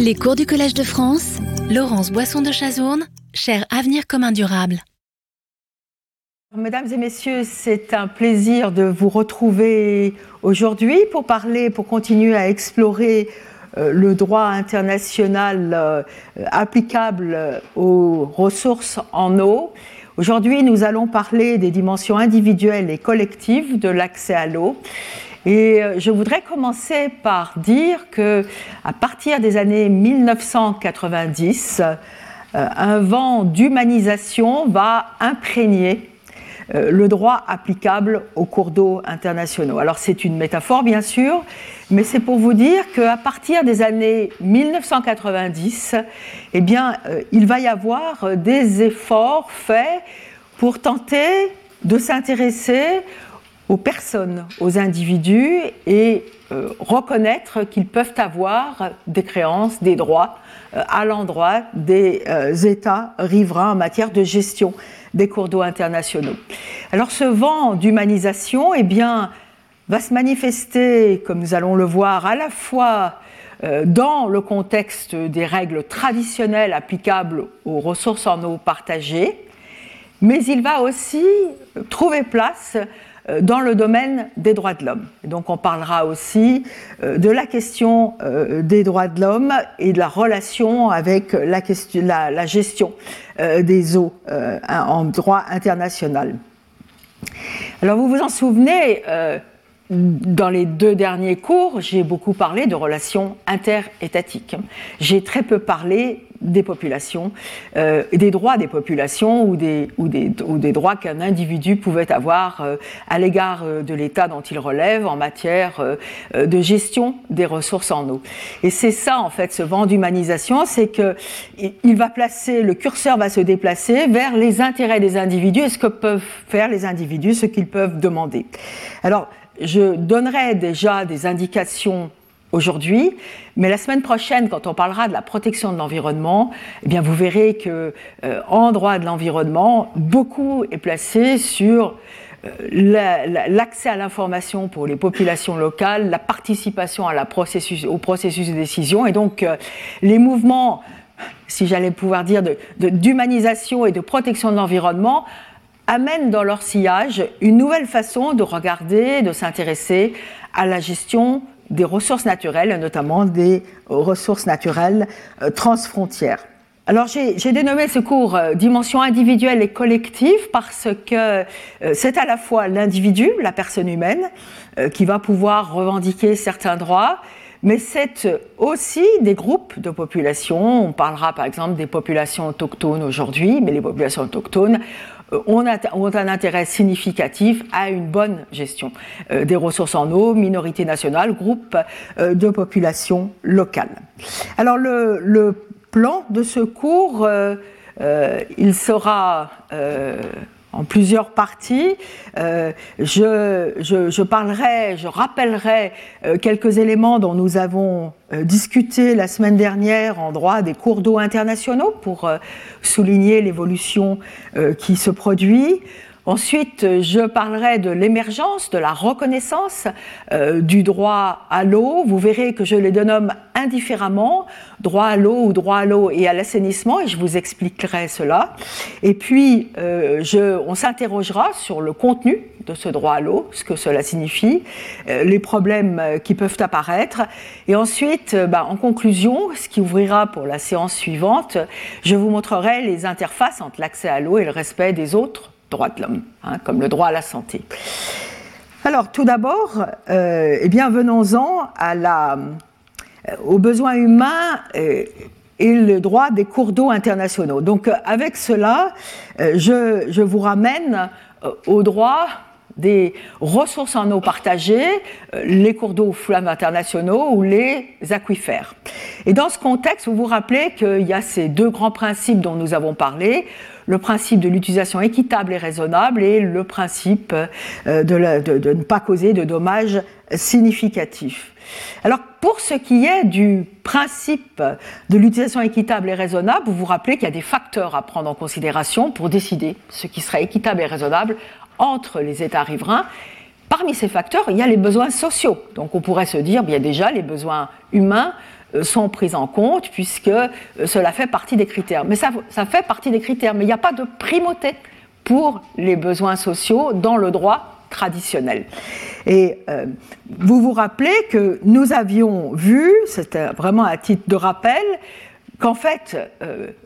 Les cours du Collège de France, Laurence Boisson de Chazournes, cher Avenir commun durable. Mesdames et messieurs, c'est un plaisir de vous retrouver aujourd'hui pour parler, pour continuer à explorer le droit international applicable aux ressources en eau. Aujourd'hui, nous allons parler des dimensions individuelles et collectives de l'accès à l'eau. Et je voudrais commencer par dire que, à partir des années 1990, un vent d'humanisation va imprégner le droit applicable aux cours d'eau internationaux. Alors c'est une métaphore bien sûr, mais c'est pour vous dire qu'à partir des années 1990, eh bien, il va y avoir des efforts faits pour tenter de s'intéresser aux personnes, aux individus et reconnaître qu'ils peuvent avoir des créances, des droits à l'endroit des États riverains en matière de gestion des cours d'eau internationaux. Alors ce vent d'humanisation, eh bien, va se manifester, comme nous allons le voir, à la fois dans le contexte des règles traditionnelles applicables aux ressources en eau partagées, mais il va aussi trouver place dans le domaine des droits de l'homme. Et donc on parlera aussi de la question des droits de l'homme et de la relation avec la gestion des eaux en droit international. Alors vous vous en souvenez, dans les deux derniers cours, j'ai beaucoup parlé de relations interétatiques. J'ai très peu parlé des populations, des droits des populations ou des droits qu'un individu pouvait avoir à l'égard de l'État dont il relève en matière de gestion des ressources en eau. Et c'est ça en fait ce vent d'humanisation, c'est que le curseur va se déplacer vers les intérêts des individus et ce que peuvent faire les individus, ce qu'ils peuvent demander. Alors je donnerai déjà des indications aujourd'hui, mais la semaine prochaine, quand on parlera de la protection de l'environnement, eh bien vous verrez que en droit de l'environnement, beaucoup est placé sur l'accès à l'information pour les populations locales, la participation à au processus de décision, et donc les mouvements, si j'allais pouvoir dire, d'humanisation et de protection de l'environnement, amènent dans leur sillage une nouvelle façon de regarder, de s'intéresser à la gestion des ressources naturelles, notamment des ressources naturelles transfrontières. Alors j'ai dénommé ce cours « Dimension individuelle et collective » parce que c'est à la fois l'individu, la personne humaine, qui va pouvoir revendiquer certains droits, mais c'est aussi des groupes de populations. On parlera par exemple des populations autochtones aujourd'hui, mais les populations autochtones ont un intérêt significatif à une bonne gestion des ressources en eau, minorités nationales, groupes de population locale. Alors le plan de ce cours, il sera en plusieurs parties. Je rappellerai quelques éléments dont nous avons discuté la semaine dernière en droit des cours d'eau internationaux pour souligner l'évolution qui se produit. Ensuite, je parlerai de l'émergence, de la reconnaissance du droit à l'eau. Vous verrez que je les dénomme indifféremment, droit à l'eau ou droit à l'eau et à l'assainissement, et je vous expliquerai cela. Et puis, on s'interrogera sur le contenu de ce droit à l'eau, ce que cela signifie, les problèmes qui peuvent apparaître. Et ensuite, en conclusion, ce qui ouvrira pour la séance suivante, je vous montrerai les interfaces entre l'accès à l'eau et le respect des autres droits de l'homme, comme le droit à la santé. Alors, tout d'abord, venons-en aux besoins humains et le droit des cours d'eau internationaux. Donc, avec cela, je vous ramène au droit des ressources en eau partagées, les cours d'eau flammes internationaux ou les aquifères. Et dans ce contexte, vous vous rappelez qu'il y a ces deux grands principes dont nous avons parlé, le principe de l'utilisation équitable et raisonnable et le principe de ne pas causer de dommages significatifs. Alors, pour ce qui est du principe de l'utilisation équitable et raisonnable, vous vous rappelez qu'il y a des facteurs à prendre en considération pour décider ce qui serait équitable et raisonnable entre les États riverains. Parmi ces facteurs, il y a les besoins sociaux. Donc on pourrait se dire, bien déjà, les besoins humains sont prises en compte, puisque cela fait partie des critères. Mais ça fait partie des critères, mais il n'y a pas de primauté pour les besoins sociaux dans le droit traditionnel. Et vous vous rappelez que nous avions vu, c'était vraiment à titre de rappel, qu'en fait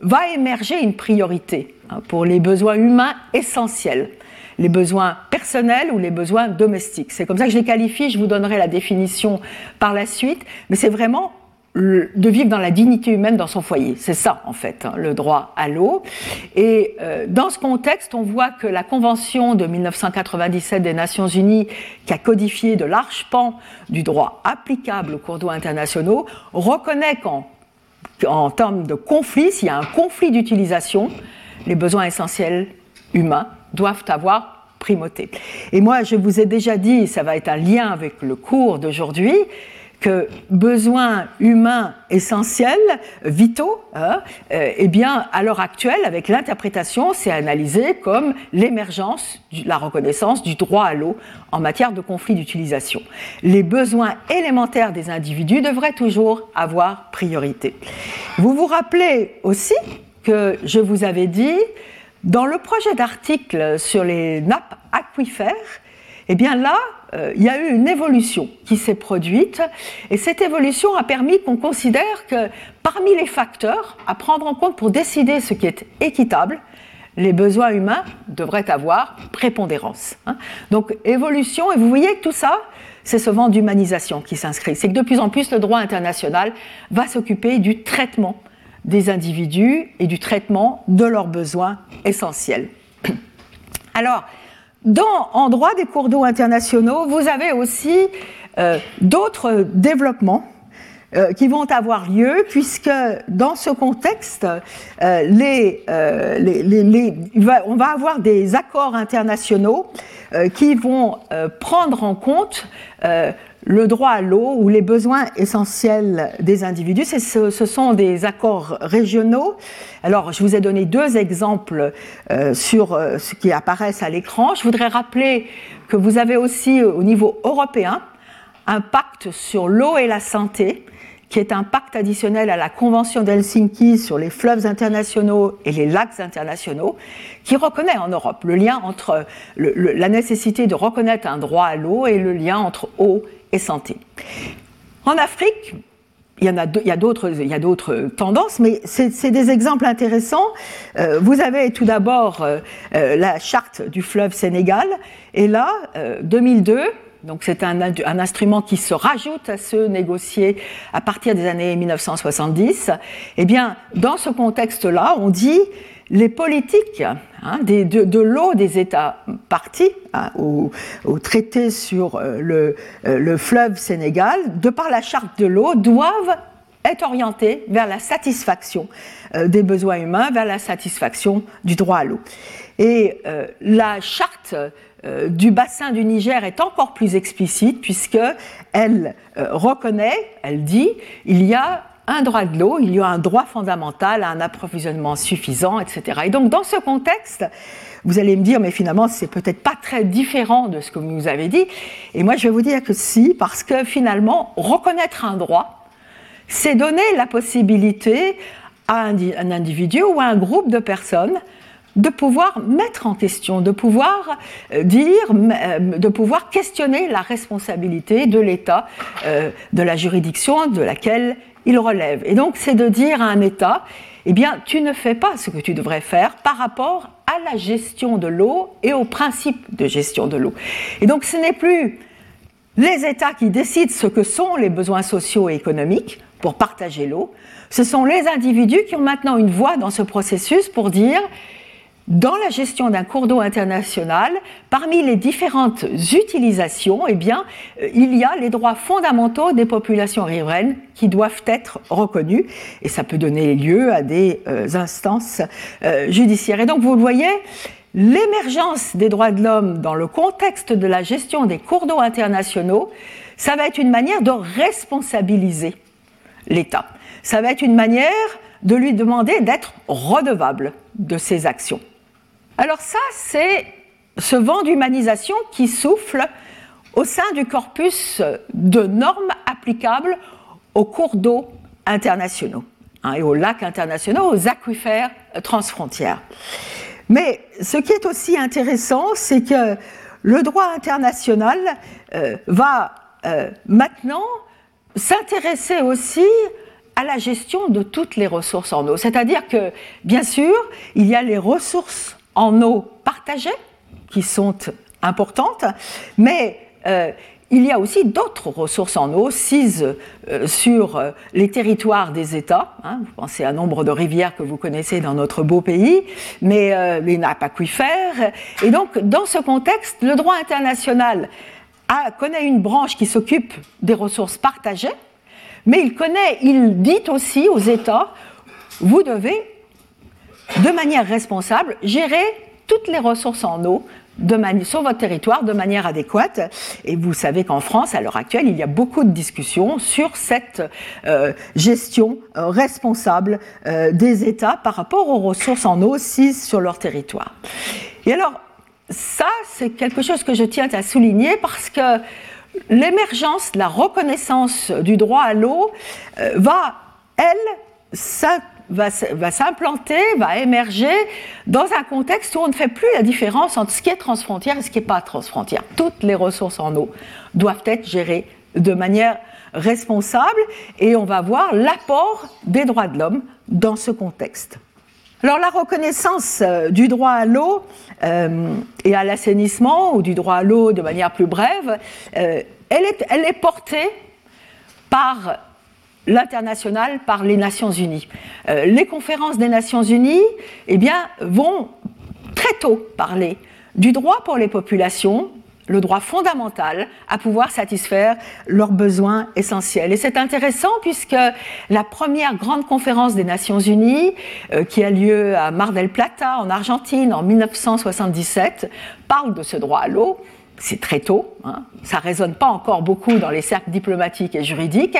va émerger une priorité pour les besoins humains essentiels, les besoins personnels ou les besoins domestiques. C'est comme ça que je les qualifie, je vous donnerai la définition par la suite, mais c'est vraiment de vivre dans la dignité humaine dans son foyer. C'est ça, en fait, hein, le droit à l'eau. Et dans ce contexte, on voit que la Convention de 1997 des Nations Unies, qui a codifié de larges pans du droit applicable aux cours d'eau internationaux, reconnaît qu'en termes de conflit, s'il y a un conflit d'utilisation, les besoins essentiels humains doivent avoir primauté. Et moi, je vous ai déjà dit, ça va être un lien avec le cours d'aujourd'hui, que besoins humains essentiels, vitaux, eh bien, à l'heure actuelle, avec l'interprétation, c'est analysé comme l'émergence, la reconnaissance du droit à l'eau en matière de conflit d'utilisation. Les besoins élémentaires des individus devraient toujours avoir priorité. Vous vous rappelez aussi que je vous avais dit, dans le projet d'article sur les nappes aquifères, eh bien là, il y a eu une évolution qui s'est produite, et cette évolution a permis qu'on considère que parmi les facteurs à prendre en compte pour décider ce qui est équitable, les besoins humains devraient avoir prépondérance. Donc évolution, et vous voyez que tout ça, c'est ce vent d'humanisation qui s'inscrit. C'est que de plus en plus, le droit international va s'occuper du traitement des individus et du traitement de leurs besoins essentiels. Alors, en droit des cours d'eau internationaux, vous avez aussi d'autres développements qui vont avoir lieu, puisque dans ce contexte, on va avoir des accords internationaux qui vont prendre en compte le droit à l'eau ou les besoins essentiels des individus. Ce sont des accords régionaux. Alors, je vous ai donné deux exemples sur ce qui apparaissent à l'écran. Je voudrais rappeler que vous avez aussi, au niveau européen, un pacte sur l'eau et la santé, qui est un pacte additionnel à la Convention d'Helsinki sur les fleuves internationaux et les lacs internationaux, qui reconnaît en Europe le lien entre la nécessité de reconnaître un droit à l'eau et le lien entre eau et santé. En Afrique, il y a d'autres tendances, mais c'est des exemples intéressants. Vous avez tout d'abord la Charte du fleuve Sénégal, et là, 2002, donc c'est un instrument qui se rajoute à ceux négociés à partir des années 1970. Eh bien, dans ce contexte-là, on dit les politiques de l'eau des États partis au traité sur le fleuve Sénégal, de par la charte de l'eau, doivent être orientées vers la satisfaction des besoins humains, vers la satisfaction du droit à l'eau. Et la charte du bassin du Niger est encore plus explicite, puisqu'elle reconnaît, elle dit, il y a un droit de l'eau, il y a un droit fondamental à un approvisionnement suffisant, etc. Et donc dans ce contexte, vous allez me dire, mais finalement c'est peut-être pas très différent de ce que vous nous avez dit, et moi je vais vous dire que si, parce que finalement reconnaître un droit, c'est donner la possibilité à un individu ou à un groupe de personnes de pouvoir mettre en question, de pouvoir dire, de pouvoir questionner la responsabilité de l'État, de la juridiction de laquelle il relève. Et donc, c'est de dire à un État, eh bien, tu ne fais pas ce que tu devrais faire par rapport à la gestion de l'eau et aux principes de gestion de l'eau. Et donc, ce n'est plus les États qui décident ce que sont les besoins sociaux et économiques pour partager l'eau, ce sont les individus qui ont maintenant une voix dans ce processus pour dire, dans la gestion d'un cours d'eau international, parmi les différentes utilisations, eh bien, il y a les droits fondamentaux des populations riveraines qui doivent être reconnus, et ça peut donner lieu à des instances judiciaires. Et donc, vous le voyez, l'émergence des droits de l'homme dans le contexte de la gestion des cours d'eau internationaux, ça va être une manière de responsabiliser l'État. Ça va être une manière de lui demander d'être redevable de ses actions. Alors ça, c'est ce vent d'humanisation qui souffle au sein du corpus de normes applicables aux cours d'eau internationaux, hein, et aux lacs internationaux, aux aquifères transfrontières. Mais ce qui est aussi intéressant, c'est que le droit international va maintenant s'intéresser aussi à la gestion de toutes les ressources en eau. C'est-à-dire que, bien sûr, il y a les ressources en eau partagées, qui sont importantes, mais il y a aussi d'autres ressources en eau sises sur les territoires des États. Hein, vous pensez à nombre de rivières que vous connaissez dans notre beau pays, mais les nappes aquifères. Et donc, dans ce contexte, le droit international connaît une branche qui s'occupe des ressources partagées, mais il dit aussi aux États, vous devez, de manière responsable, gérer toutes les ressources en eau sur votre territoire de manière adéquate. Et vous savez qu'en France, à l'heure actuelle, il y a beaucoup de discussions sur cette gestion responsable des États par rapport aux ressources en eau sises sur leur territoire. Et alors, ça, c'est quelque chose que je tiens à souligner parce que l'émergence, la reconnaissance du droit à l'eau va s'implanter, va émerger dans un contexte où on ne fait plus la différence entre ce qui est transfrontière et ce qui n'est pas transfrontière. Toutes les ressources en eau doivent être gérées de manière responsable et on va voir l'apport des droits de l'homme dans ce contexte. Alors la reconnaissance du droit à l'eau et à l'assainissement, ou du droit à l'eau de manière plus brève, elle est portée par l'international, par les Nations unies. Les conférences des Nations unies vont très tôt parler du droit pour les populations, le droit fondamental à pouvoir satisfaire leurs besoins essentiels. Et c'est intéressant puisque la première grande conférence des Nations Unies, qui a lieu à Mar del Plata, en Argentine, en 1977, parle de ce droit à l'eau. C'est très tôt, hein. Ça ne résonne pas encore beaucoup dans les cercles diplomatiques et juridiques,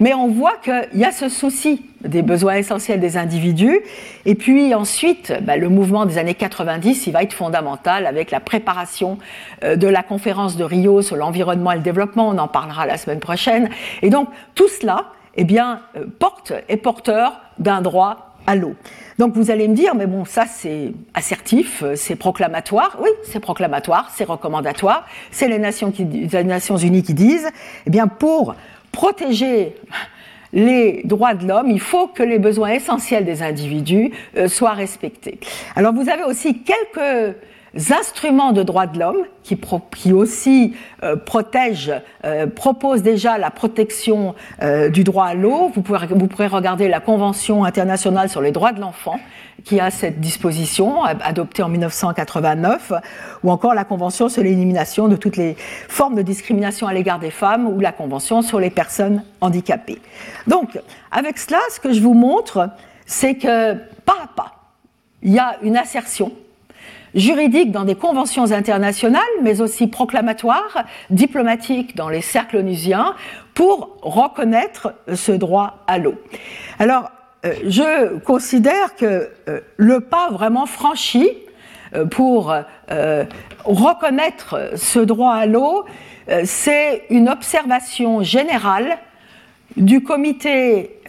mais on voit qu'il y a ce souci des besoins essentiels des individus. Et puis ensuite, le mouvement des années 90, il va être fondamental avec la préparation de la conférence de Rio sur l'environnement et le développement, on en parlera la semaine prochaine. Et donc tout cela est porteur d'un droit à l'eau. Donc vous allez me dire, mais bon, ça c'est assertif, c'est proclamatoire. Oui, c'est proclamatoire, c'est recommandatoire, c'est les Nations Unies qui disent, pour protéger les droits de l'homme, il faut que les besoins essentiels des individus soient respectés. Alors vous avez aussi quelques instruments de droits de l'homme qui proposent déjà la protection du droit à l'eau. Vous pourrez regarder la Convention internationale sur les droits de l'enfant qui a cette disposition, adoptée en 1989, ou encore la Convention sur l'élimination de toutes les formes de discrimination à l'égard des femmes, ou la Convention sur les personnes handicapées. Donc, avec cela, ce que je vous montre, c'est que, pas à pas, il y a une assertion juridique dans des conventions internationales, mais aussi proclamatoires, diplomatiques dans les cercles onusiens, pour reconnaître ce droit à l'eau. Alors, je considère que le pas vraiment franchi pour reconnaître ce droit à l'eau, c'est une observation générale du Comité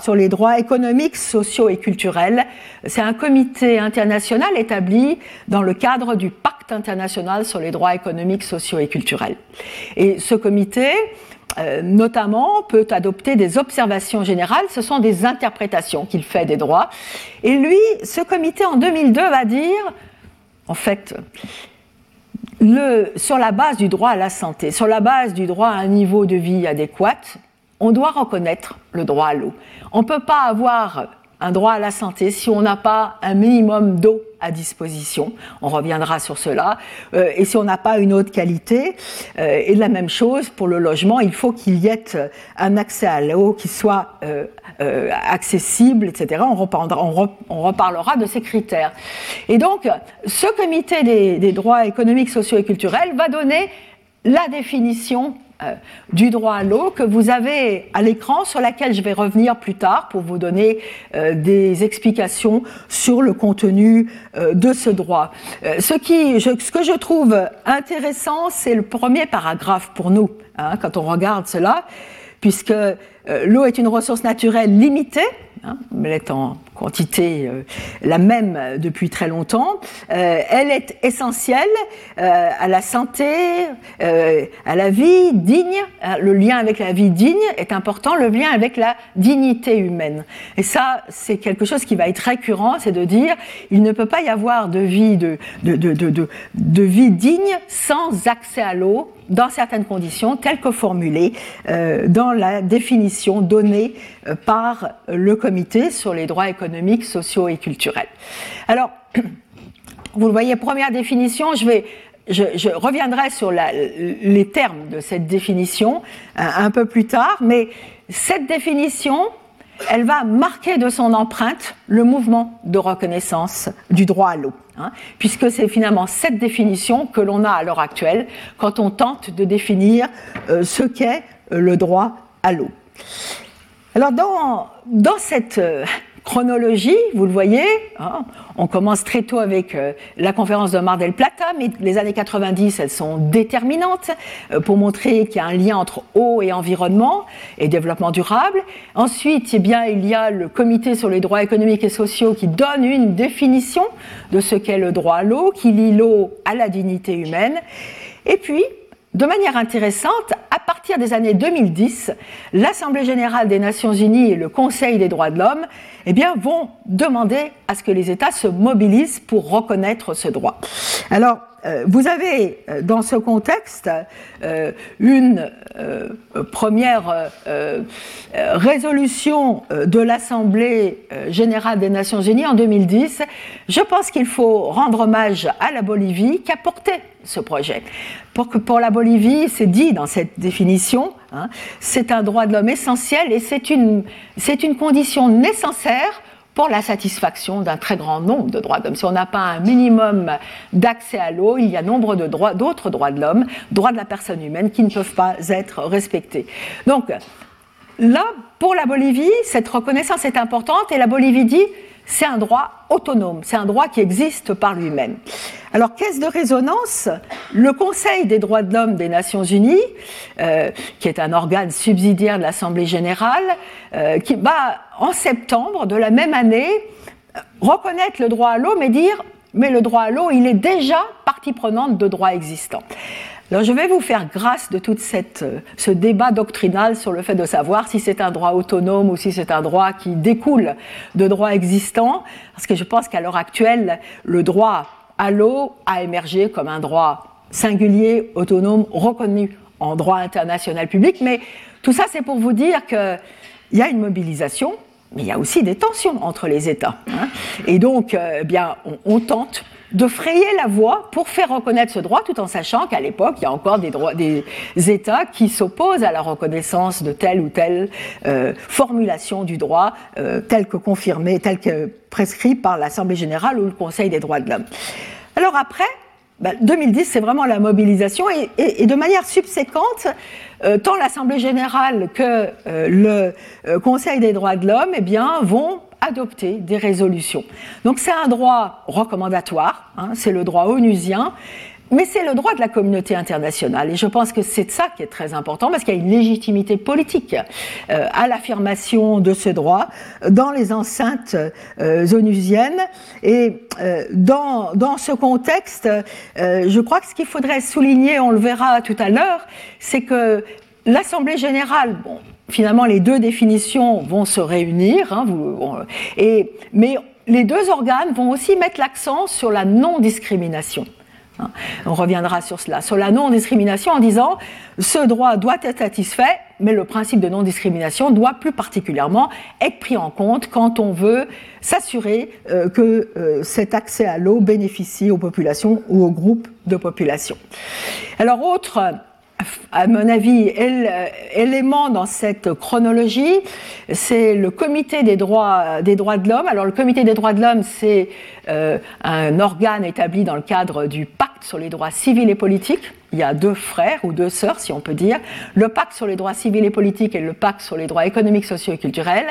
sur les droits économiques, sociaux et culturels. C'est un comité international établi dans le cadre du Pacte international sur les droits économiques, sociaux et culturels. Et ce comité, notamment, peut adopter des observations générales. Ce sont des interprétations qu'il fait des droits. Et lui, ce comité, en 2002, va dire, en fait, sur la base du droit à la santé, sur la base du droit à un niveau de vie adéquat, on doit reconnaître le droit à l'eau. On ne peut pas avoir un droit à la santé si on n'a pas un minimum d'eau à disposition, on reviendra sur cela, et si on n'a pas une eau de qualité, et la même chose pour le logement, il faut qu'il y ait un accès à l'eau qui soit accessible, etc. On reparlera de ces critères. Et donc, ce comité des droits économiques, sociaux et culturels va donner la définition du droit à l'eau que vous avez à l'écran, sur laquelle je vais revenir plus tard pour vous donner des explications sur le contenu de ce droit. Ce que je trouve intéressant, c'est le premier paragraphe pour nous, hein, quand on regarde cela, puisque l'eau est une ressource naturelle limitée, hein, elle est en quantité la même depuis très longtemps, elle est essentielle à la santé, à la vie digne, hein, le lien avec la vie digne est important, le lien avec la dignité humaine. Et ça, c'est quelque chose qui va être récurrent, c'est de dire, il ne peut pas y avoir de vie, de vie digne sans accès à l'eau, dans certaines conditions, telles que formulées dans la définition donnée par le Comité sur les droits économiques, sociaux et culturels. Alors, vous le voyez, première définition, je reviendrai sur les termes de cette définition un peu plus tard, mais cette définition, elle va marquer de son empreinte le mouvement de reconnaissance du droit à l'eau, hein, puisque c'est finalement cette définition que l'on a à l'heure actuelle quand on tente de définir ce qu'est le droit à l'eau. Alors dans cette chronologie, vous le voyez, hein, on commence très tôt avec la conférence de Mar del Plata, mais les années 90, elles sont déterminantes pour montrer qu'il y a un lien entre eau et environnement et développement durable. Ensuite, eh bien, il y a le Comité sur les droits économiques et sociaux qui donne une définition de ce qu'est le droit à l'eau, qui lie l'eau à la dignité humaine. Et puis, de manière intéressante, à partir des années 2010, l'Assemblée générale des Nations unies et le Conseil des droits de l'homme, eh bien, vont demander à ce que les États se mobilisent pour reconnaître ce droit. Alors, vous avez dans ce contexte une première résolution de l'Assemblée générale des Nations unies en 2010. Je pense qu'il faut rendre hommage à la Bolivie qui a porté ce projet. Pour la Bolivie, c'est dit dans cette définition, hein, c'est un droit de l'homme essentiel et c'est une condition nécessaire pour la satisfaction d'un très grand nombre de droits de l'homme. Si on n'a pas un minimum d'accès à l'eau, il y a nombre de droits, d'autres droits de l'homme, droits de la personne humaine, qui ne peuvent pas être respectés. Donc là, pour la Bolivie, cette reconnaissance est importante et la Bolivie dit c'est un droit autonome, c'est un droit qui existe par lui-même. Alors, caisse de résonance, le Conseil des droits de l'homme des Nations Unies, qui est un organe subsidiaire de l'Assemblée générale, qui va, en septembre de la même année, reconnaître le droit à l'eau, mais dire « mais le droit à l'eau, il est déjà partie prenante de droits existants ». Alors, je vais vous faire grâce de tout ce débat doctrinal sur le fait de savoir si c'est un droit autonome ou si c'est un droit qui découle de droits existants, parce que je pense qu'à l'heure actuelle, le droit à l'eau a émergé comme un droit singulier, autonome, reconnu en droit international public. Mais tout ça, c'est pour vous dire qu'il y a une mobilisation, mais il y a aussi des tensions entre les États, hein. Et donc, eh bien, on tente de frayer la voie pour faire reconnaître ce droit, tout en sachant qu'à l'époque, il y a encore des États qui s'opposent à la reconnaissance de telle ou telle formulation du droit, telle que confirmée, telle que prescrite par l'Assemblée générale ou le Conseil des droits de l'homme. Alors après, 2010, c'est vraiment la mobilisation et de manière subséquente, tant l'Assemblée générale que le Conseil des droits de l'homme, eh bien, vont adopter des résolutions. Donc c'est un droit recommandatoire, hein, c'est le droit onusien, mais c'est le droit de la communauté internationale. Et je pense que c'est ça qui est très important, parce qu'il y a une légitimité politique à l'affirmation de ce droit dans les enceintes onusiennes. Et dans ce contexte, je crois que ce qu'il faudrait souligner, on le verra tout à l'heure, c'est que l'Assemblée générale, bon, finalement, les deux définitions vont se réunir, hein, mais les deux organes vont aussi mettre l'accent sur la non-discrimination. Hein. On reviendra sur cela, sur la non-discrimination en disant « ce droit doit être satisfait ». Mais le principe de non-discrimination doit plus particulièrement être pris en compte quand on veut s'assurer que cet accès à l'eau bénéficie aux populations ou aux groupes de population. Alors, autre, à mon avis, élément dans cette chronologie, c'est le Comité des droits de l'homme. Alors, le Comité des droits de l'homme, c'est un organe établi dans le cadre du Pacte sur les droits civils et politiques. Il y a deux frères ou deux sœurs, si on peut dire, le Pacte sur les droits civils et politiques et le Pacte sur les droits économiques, sociaux et culturels.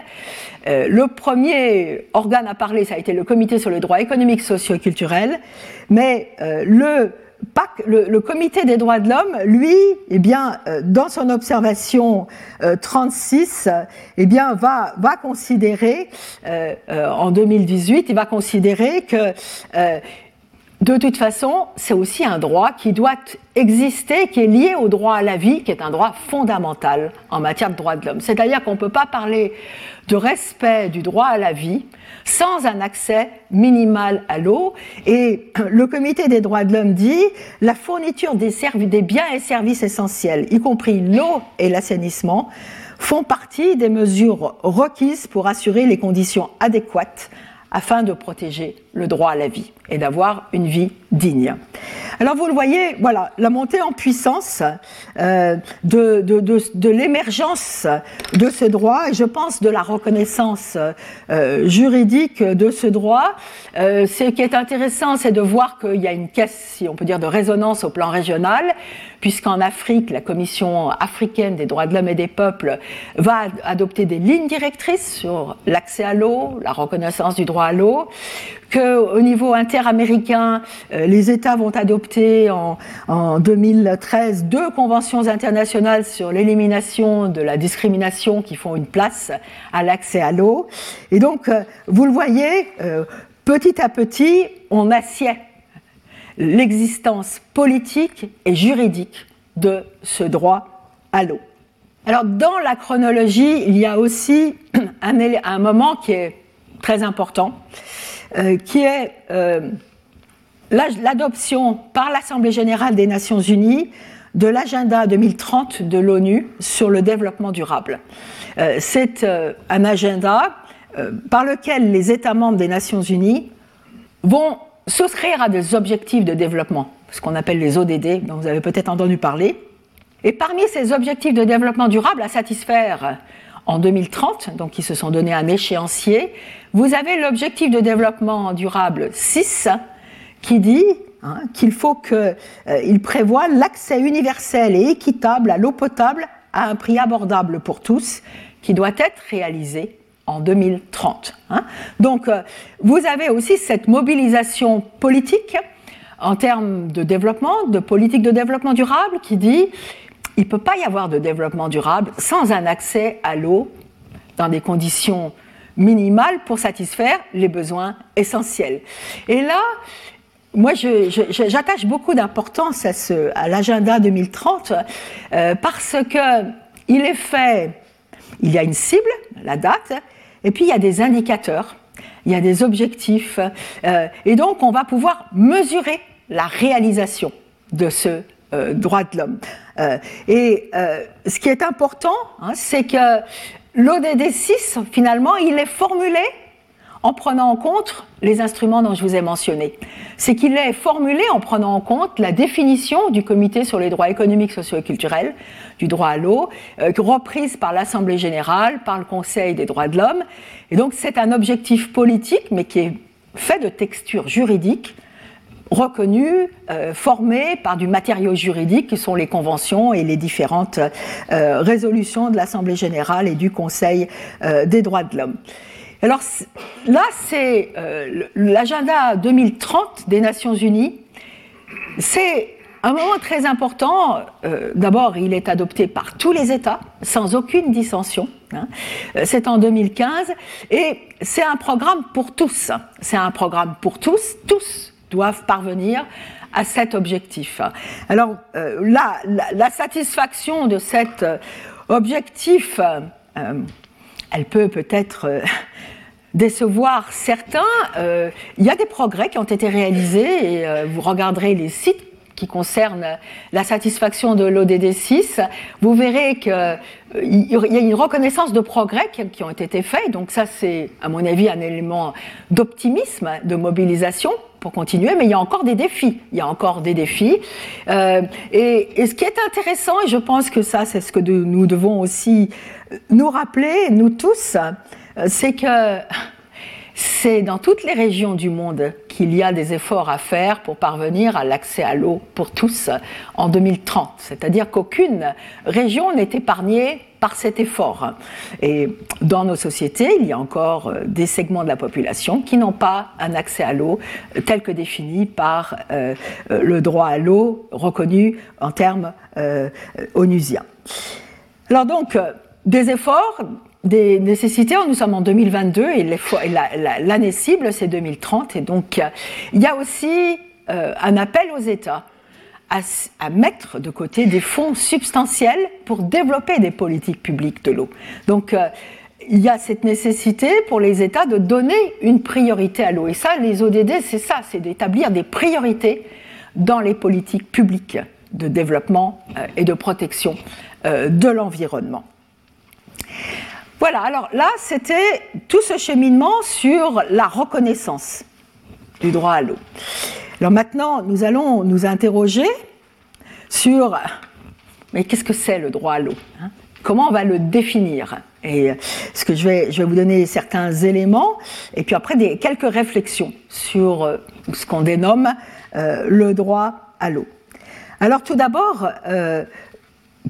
Le premier organe à parler, ça a été le Comité sur les droits économiques, sociaux et culturels, mais le le Comité des droits de l'homme, lui, eh bien, dans son observation 36, eh bien, va considérer, en 2018, il va considérer que, de toute façon, c'est aussi un droit qui doit exister, qui est lié au droit à la vie, qui est un droit fondamental en matière de droits de l'homme. C'est-à-dire qu'on ne peut pas parler de respect du droit à la vie sans un accès minimal à l'eau. Et le Comité des droits de l'homme dit « La fourniture des biens et services essentiels, y compris l'eau et l'assainissement, font partie des mesures requises pour assurer les conditions adéquates afin de protéger le droit à la vie et d'avoir une vie digne. » Alors vous le voyez, voilà, la montée en puissance de l'émergence de ce droit, et je pense de la reconnaissance juridique de ce droit. Ce qui est intéressant, c'est de voir qu'il y a une caisse, si on peut dire, de résonance au plan régional, puisqu'en Afrique, la Commission africaine des droits de l'homme et des peuples va adopter des lignes directrices sur l'accès à l'eau, la reconnaissance du droit à l'eau, qu'au niveau interaméricain, les États vont adopter en 2013 deux conventions internationales sur l'élimination de la discrimination qui font une place à l'accès à l'eau. Et donc, vous le voyez, petit à petit, on assied l'existence politique et juridique de ce droit à l'eau. Alors, dans la chronologie, il y a aussi un moment qui est très important, qui est l'adoption par l'Assemblée générale des Nations unies de l'agenda 2030 de l'ONU sur le développement durable. C'est un agenda par lequel les États membres des Nations unies vont souscrire à des objectifs de développement, ce qu'on appelle les ODD, dont vous avez peut-être entendu parler. Et parmi ces objectifs de développement durable à satisfaire en 2030, donc ils se sont donné un échéancier, vous avez l'objectif de développement durable 6 qui dit qu'il faut qu'il prévoit l'accès universel et équitable à l'eau potable à un prix abordable pour tous, qui doit être réalisé en 2030. Donc vous avez aussi cette mobilisation politique en termes de développement, de politique de développement durable qui dit... Il ne peut pas y avoir de développement durable sans un accès à l'eau dans des conditions minimales pour satisfaire les besoins essentiels. Et là, moi, j'attache beaucoup d'importance à l'agenda 2030 parce qu'il est fait, il y a une cible, la date, et puis il y a des indicateurs, il y a des objectifs, et donc on va pouvoir mesurer la réalisation de ce droits de l'homme. Ce qui est important, c'est que l'ODD 6, finalement, il est formulé en prenant en compte les instruments dont je vous ai mentionné. C'est qu'il est formulé en prenant en compte la définition du Comité sur les droits économiques, sociaux et culturels, du droit à l'eau, reprise par l'Assemblée générale, par le Conseil des droits de l'homme. Et donc, c'est un objectif politique, mais qui est fait de textures juridiques, reconnus, formés par du matériau juridique qui sont les conventions et les différentes résolutions de l'Assemblée générale et du Conseil des droits de l'homme. Alors là, c'est l'agenda 2030 des Nations Unies. C'est un moment très important. D'abord, il est adopté par tous les États, sans aucune dissension. C'est en 2015 et c'est un programme pour tous. C'est un programme pour tous, doivent parvenir à cet objectif. Alors là, la satisfaction de cet objectif, elle peut-être décevoir certains. Il y a des progrès qui ont été réalisés, et vous regarderez les sites qui concernent la satisfaction de l'ODD 6, vous verrez qu'il y a une reconnaissance de progrès qui ont été faits, donc ça c'est à mon avis un élément d'optimisme, de mobilisation pour continuer, mais il y a encore des défis, et ce qui est intéressant, et je pense que ça c'est ce que nous devons aussi nous rappeler, nous tous, c'est que c'est dans toutes les régions du monde qu'il y a des efforts à faire pour parvenir à l'accès à l'eau pour tous en 2030. C'est-à-dire qu'aucune région n'est épargnée par cet effort. Et dans nos sociétés, il y a encore des segments de la population qui n'ont pas un accès à l'eau tel que défini par le droit à l'eau reconnu en termes onusiens. Alors donc, des efforts, des nécessités, nous sommes en 2022 et l'année cible c'est 2030, et donc il y a aussi un appel aux États à mettre de côté des fonds substantiels pour développer des politiques publiques de l'eau. Donc il y a cette nécessité pour les États de donner une priorité à l'eau, et ça, les ODD, c'est ça, c'est d'établir des priorités dans les politiques publiques de développement et de protection de l'environnement. Voilà, alors là, c'était tout ce cheminement sur la reconnaissance du droit à l'eau. Alors maintenant, nous allons nous interroger sur, mais qu'est-ce que c'est le droit à l'eau, hein ? Comment on va le définir ? Et ce que je vais vous donner certains éléments, et puis après quelques réflexions sur ce qu'on dénomme le droit à l'eau. Alors tout d'abord,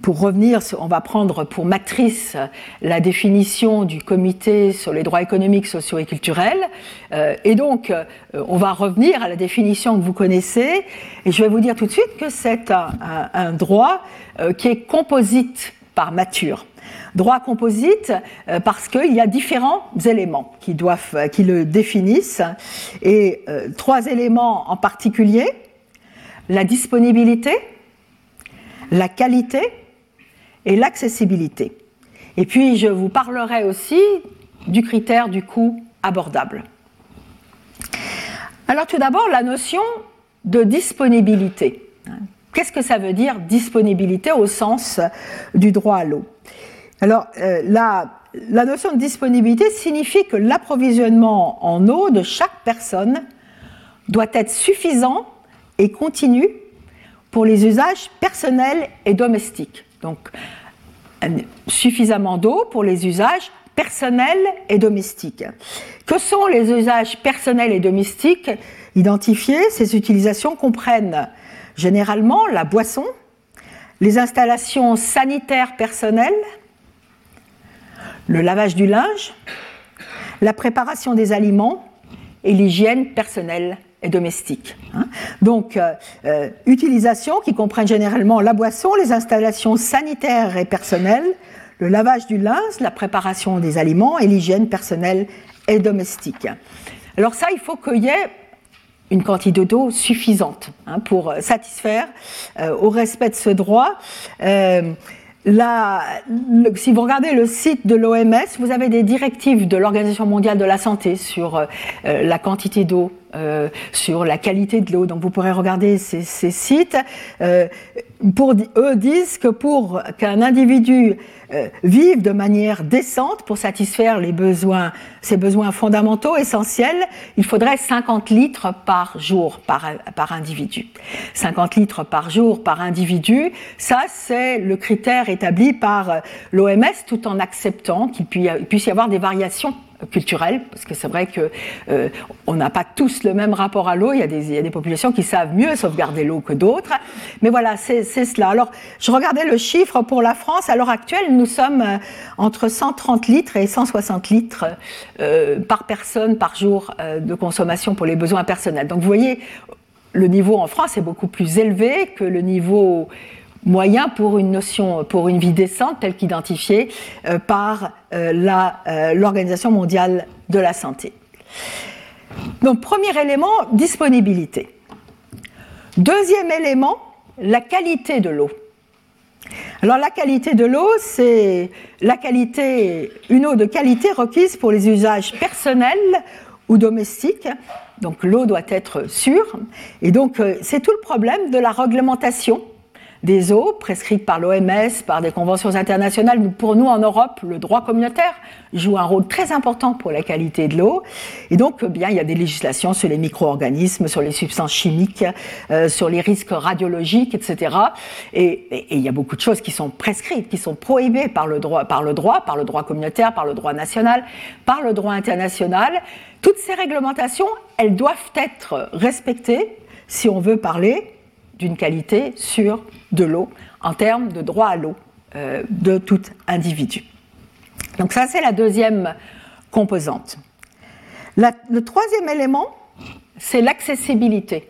pour revenir, on va prendre pour matrice la définition du Comité sur les droits économiques, sociaux et culturels. Et donc, on va revenir à la définition que vous connaissez. Et je vais vous dire tout de suite que c'est un droit qui est composite par nature. Droit composite parce qu'il y a différents éléments qui le définissent. Et trois éléments en particulier: la disponibilité, la qualité et l'accessibilité. Et puis, je vous parlerai aussi du critère du coût abordable. Alors, tout d'abord, la notion de disponibilité. Qu'est-ce que ça veut dire, disponibilité, au sens du droit à l'eau ? Alors, la notion de disponibilité signifie que l'approvisionnement en eau de chaque personne doit être suffisant et continu pour les usages personnels et domestiques. Donc, suffisamment d'eau pour les usages personnels et domestiques. Que sont les usages personnels et domestiques identifiés ? Ces utilisations comprennent généralement la boisson, les installations sanitaires personnelles, le lavage du linge, la préparation des aliments et l'hygiène personnelle et domestique. Donc, utilisation qui comprennent généralement la boisson, les installations sanitaires et personnelles, le lavage du linge, la préparation des aliments et l'hygiène personnelle et domestique. Alors ça, il faut qu'il y ait une quantité d'eau suffisante pour satisfaire au respect de ce droit. Si vous regardez le site de l'OMS, vous avez des directives de l'Organisation mondiale de la santé sur la quantité d'eau, sur la qualité de l'eau. Donc vous pourrez regarder ces sites. Eux disent que pour qu'un individu vive de manière décente, pour satisfaire ses besoins fondamentaux, essentiels, il faudrait 50 litres par jour, par individu. 50 litres par jour, par individu, ça c'est le critère établi par l'OMS, tout en acceptant qu'il puisse y avoir des variations culturelle, parce que c'est vrai qu'on n'a pas tous le même rapport à l'eau, il y a des populations qui savent mieux sauvegarder l'eau que d'autres, mais voilà, c'est cela. Alors, je regardais le chiffre pour la France, à l'heure actuelle, nous sommes entre 130 litres et 160 litres par personne, par jour de consommation pour les besoins personnels. Donc, vous voyez, le niveau en France est beaucoup plus élevé que le niveau moyen pour une vie décente telle qu'identifiée par l'Organisation mondiale de la santé. Donc, premier élément, disponibilité. Deuxième élément, la qualité de l'eau. Alors, la qualité de l'eau, c'est une eau de qualité requise pour les usages personnels ou domestiques. Donc, l'eau doit être sûre. Et donc, c'est tout le problème de la réglementation des eaux prescrites par l'OMS, par des conventions internationales. Pour nous, en Europe, le droit communautaire joue un rôle très important pour la qualité de l'eau. Et donc, il y a des législations sur les micro-organismes, sur les substances chimiques, sur les risques radiologiques, etc. Et il y a beaucoup de choses qui sont prescrites, qui sont prohibées par le droit communautaire, par le droit national, par le droit international. Toutes ces réglementations, elles doivent être respectées si on veut parler d'une qualité sûre de l'eau en termes de droit à l'eau de tout individu. Donc ça, c'est la deuxième composante. Le troisième élément, c'est l'accessibilité.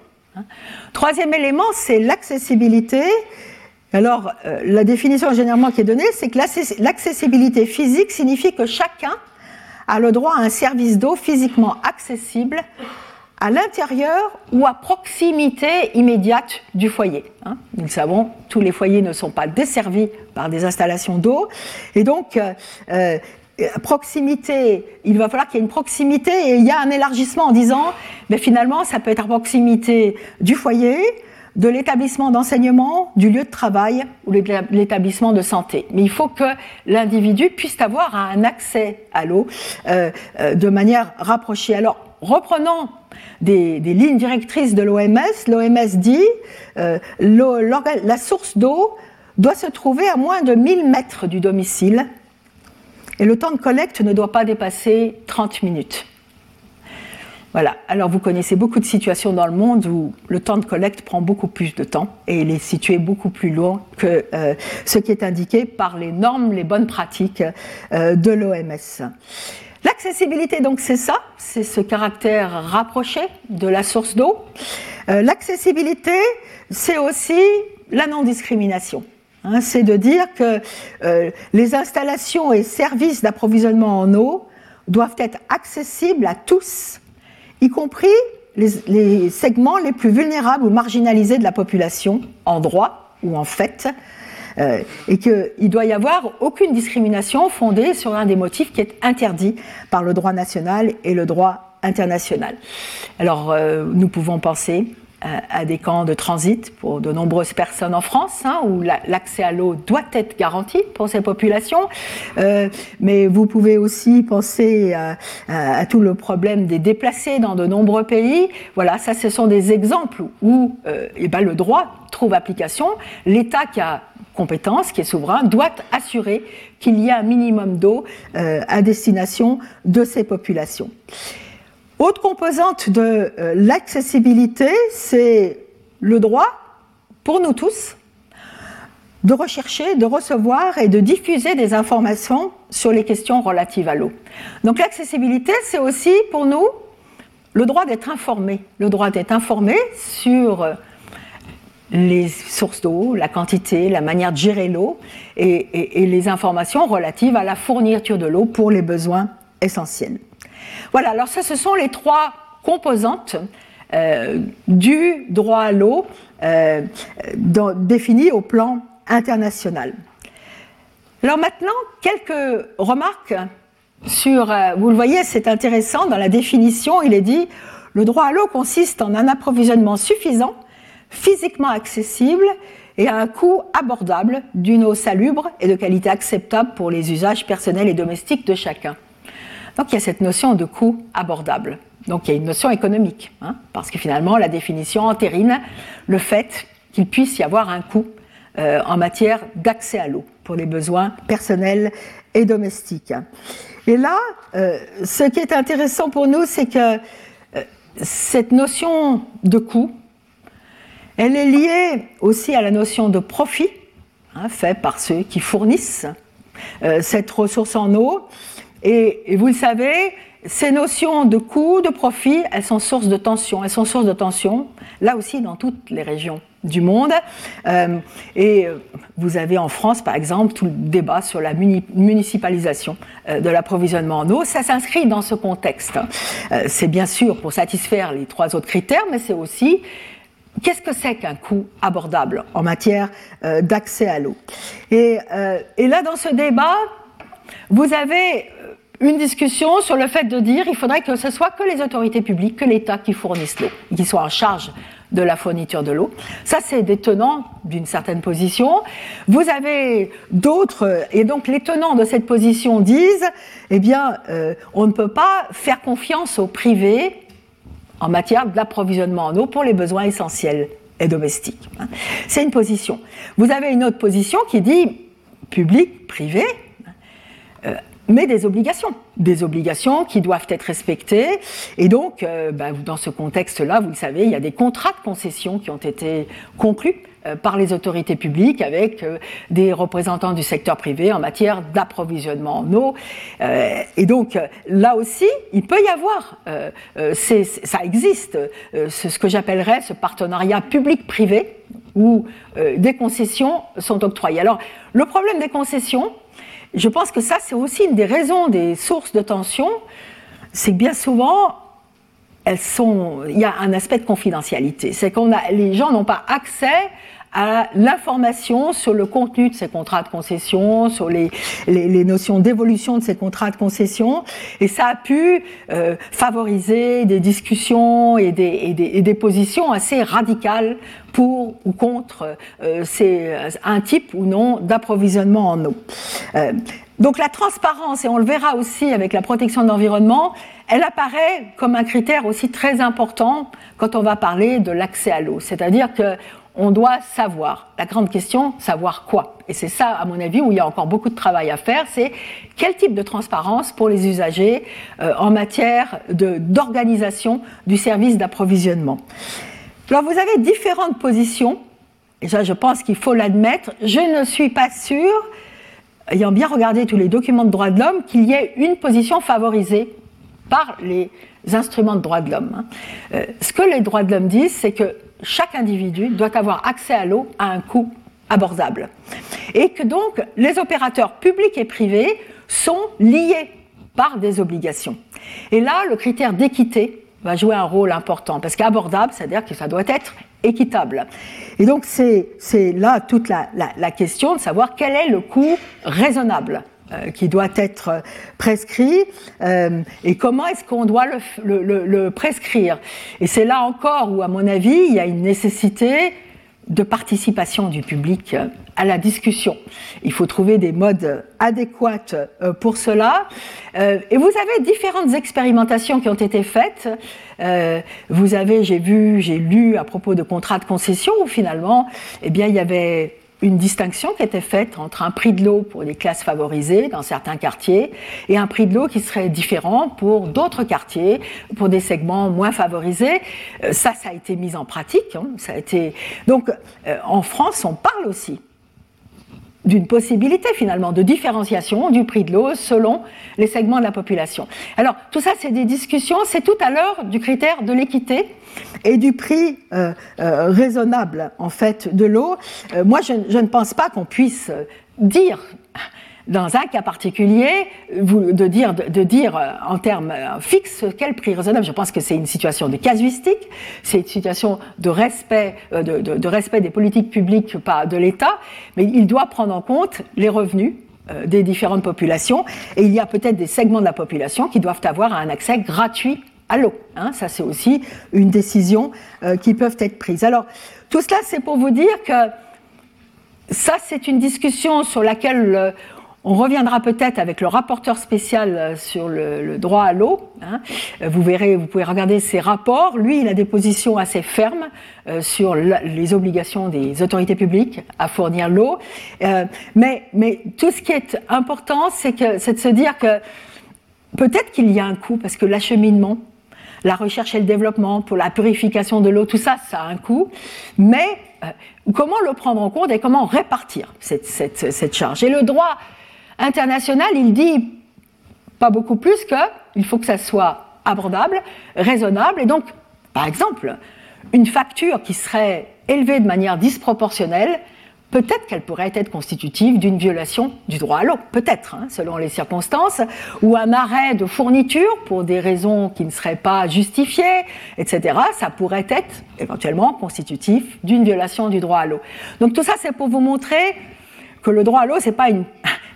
Troisième élément, c'est l'accessibilité. Alors, la définition généralement qui est donnée, c'est que l'accessibilité physique signifie que chacun a le droit à un service d'eau physiquement accessible à l'intérieur ou à proximité immédiate du foyer. Nous le savons, tous les foyers ne sont pas desservis par des installations d'eau. Et donc, proximité, il va falloir qu'il y ait une proximité, et il y a un élargissement en disant, mais finalement, ça peut être à proximité du foyer, de l'établissement d'enseignement, du lieu de travail ou de l'établissement de santé. Mais il faut que l'individu puisse avoir un accès à l'eau de manière rapprochée. Alors, reprenons des lignes directrices de l'OMS. L'OMS dit la source d'eau doit se trouver à moins de 1000 mètres du domicile et le temps de collecte ne doit pas dépasser 30 minutes. Voilà. Alors, vous connaissez beaucoup de situations dans le monde où le temps de collecte prend beaucoup plus de temps et il est situé beaucoup plus loin que ce qui est indiqué par les normes, les bonnes pratiques de l'OMS. L'accessibilité, donc, c'est ça, c'est ce caractère rapproché de la source d'eau. L'accessibilité, c'est aussi la non-discrimination. C'est de dire que les installations et services d'approvisionnement en eau doivent être accessibles à tous, y compris les segments les plus vulnérables ou marginalisés de la population, en droit ou en fait, et qu'il doit y avoir aucune discrimination fondée sur un des motifs qui est interdit par le droit national et le droit international. Alors, nous pouvons penser à des camps de transit pour de nombreuses personnes en France, où l'accès à l'eau doit être garanti pour ces populations. Mais vous pouvez aussi penser à tout le problème des déplacés dans de nombreux pays. Voilà, ça, ce sont des exemples où le droit trouve application. L'État qui a compétence, qui est souverain, doit assurer qu'il y a un minimum d'eau à destination de ces populations. Autre composante de l'accessibilité, c'est le droit pour nous tous de rechercher, de recevoir et de diffuser des informations sur les questions relatives à l'eau. Donc l'accessibilité, c'est aussi pour nous le droit d'être informé. Le droit d'être informé sur les sources d'eau, la quantité, la manière de gérer l'eau et les informations relatives à la fourniture de l'eau pour les besoins essentiels. Voilà, alors ça, ce sont les trois composantes du droit à l'eau définies au plan international. Alors maintenant, quelques remarques sur, vous le voyez, c'est intéressant, dans la définition, il est dit « Le droit à l'eau consiste en un approvisionnement suffisant, physiquement accessible et à un coût abordable d'une eau salubre et de qualité acceptable pour les usages personnels et domestiques de chacun ». Donc il y a cette notion de coût abordable. Donc il y a une notion économique, parce que finalement la définition entérine le fait qu'il puisse y avoir un coût en matière d'accès à l'eau pour les besoins personnels et domestiques. Et là, ce qui est intéressant pour nous, c'est que cette notion de coût, elle est liée aussi à la notion de profit, fait par ceux qui fournissent cette ressource en eau. Et vous le savez, ces notions de coût, de profit, elles sont source de tension. Elles sont source de tension, là aussi, dans toutes les régions du monde. Et vous avez en France, par exemple, tout le débat sur la municipalisation de l'approvisionnement en eau. Ça s'inscrit dans ce contexte. C'est bien sûr pour satisfaire les trois autres critères, mais c'est aussi qu'est-ce que c'est qu'un coût abordable en matière d'accès à l'eau. Et là, dans ce débat, vous avez une discussion sur le fait de dire qu'il faudrait que ce soit que les autorités publiques, que l'État qui fournissent l'eau, qui soient en charge de la fourniture de l'eau. Ça, c'est des tenants d'une certaine position. Vous avez d'autres, et donc les tenants de cette position disent on ne peut pas faire confiance au privé en matière d'approvisionnement en eau pour les besoins essentiels et domestiques. C'est une position. Vous avez une autre position qui dit public, privé. mais des obligations qui doivent être respectées. Et donc, dans ce contexte-là, vous le savez, il y a des contrats de concession qui ont été conclus par les autorités publiques avec des représentants du secteur privé en matière d'approvisionnement en eau. Et donc, là aussi, il peut y avoir, ça existe, ce que j'appellerais ce partenariat public-privé où des concessions sont octroyées. Alors, le problème des concessions, je pense que ça, c'est aussi une des raisons, des sources de tension, c'est que bien souvent, il y a un aspect de confidentialité. C'est que les gens n'ont pas accès à l'information sur le contenu de ces contrats de concession, sur les notions d'évolution de ces contrats de concession. Et ça a pu favoriser des discussions et des positions assez radicales pour ou contre un type ou non d'approvisionnement en eau. Donc la transparence, et on le verra aussi avec la protection de l'environnement, elle apparaît comme un critère aussi très important quand on va parler de l'accès à l'eau. C'est-à-dire qu'on doit savoir. La grande question, savoir quoi ? Et c'est ça, à mon avis, où il y a encore beaucoup de travail à faire, c'est quel type de transparence pour les usagers en matière d'organisation du service d'approvisionnement. Alors vous avez différentes positions, et ça je pense qu'il faut l'admettre, je ne suis pas sûre, ayant bien regardé tous les documents de droits de l'homme, qu'il y ait une position favorisée par les instruments de droits de l'homme. Ce que les droits de l'homme disent, c'est que chaque individu doit avoir accès à l'eau à un coût abordable. Et que donc les opérateurs publics et privés sont liés par des obligations. Et là, le critère d'équité va jouer un rôle important, parce qu'abordable, c'est-à-dire que ça doit être équitable. Et donc c'est là toute la question de savoir quel est le coût raisonnable qui doit être prescrit et comment est-ce qu'on doit le prescrire. Et c'est là encore où, à mon avis, il y a une nécessité de participation du public à la discussion. Il faut trouver des modes adéquats pour cela. Et vous avez différentes expérimentations qui ont été faites. Vous avez, j'ai lu à propos de contrats de concession où finalement, il y avait une distinction qui était faite entre un prix de l'eau pour les classes favorisées dans certains quartiers et un prix de l'eau qui serait différent pour d'autres quartiers, pour des segments moins favorisés. Ça a été mis en pratique. Donc, en France, on parle aussi d'une possibilité finalement de différenciation du prix de l'eau selon les segments de la population. Alors tout ça c'est des discussions, c'est tout à l'heure du critère de l'équité et du prix raisonnable en fait de l'eau. Moi je ne pense pas qu'on puisse dire dans un cas particulier, de dire en termes fixes quel prix raisonnable. Je pense que c'est une situation de casuistique, c'est une situation de respect, de respect des politiques publiques par de l'État, mais il doit prendre en compte les revenus des différentes populations, et il y a peut-être des segments de la population qui doivent avoir un accès gratuit à l'eau. Ça c'est aussi une décision qui peut être prise. Alors tout cela c'est pour vous dire que ça c'est une discussion sur laquelle on reviendra peut-être avec le rapporteur spécial sur le droit à l'eau. Vous verrez, vous pouvez regarder ses rapports. Lui, il a des positions assez fermes sur les obligations des autorités publiques à fournir l'eau. Mais tout ce qui est important, c'est de se dire que peut-être qu'il y a un coût, parce que l'acheminement, la recherche et le développement pour la purification de l'eau, tout ça, ça a un coût. Mais comment le prendre en compte et comment répartir cette charge ? Et le droit international, il dit pas beaucoup plus que il faut que ça soit abordable, raisonnable, et donc, par exemple, une facture qui serait élevée de manière disproportionnelle, peut-être qu'elle pourrait être constitutive d'une violation du droit à l'eau, peut-être, selon les circonstances, ou un arrêt de fourniture pour des raisons qui ne seraient pas justifiées, etc. Ça pourrait être éventuellement constitutif d'une violation du droit à l'eau. Donc tout ça, c'est pour vous montrer que le droit à l'eau, c'est pas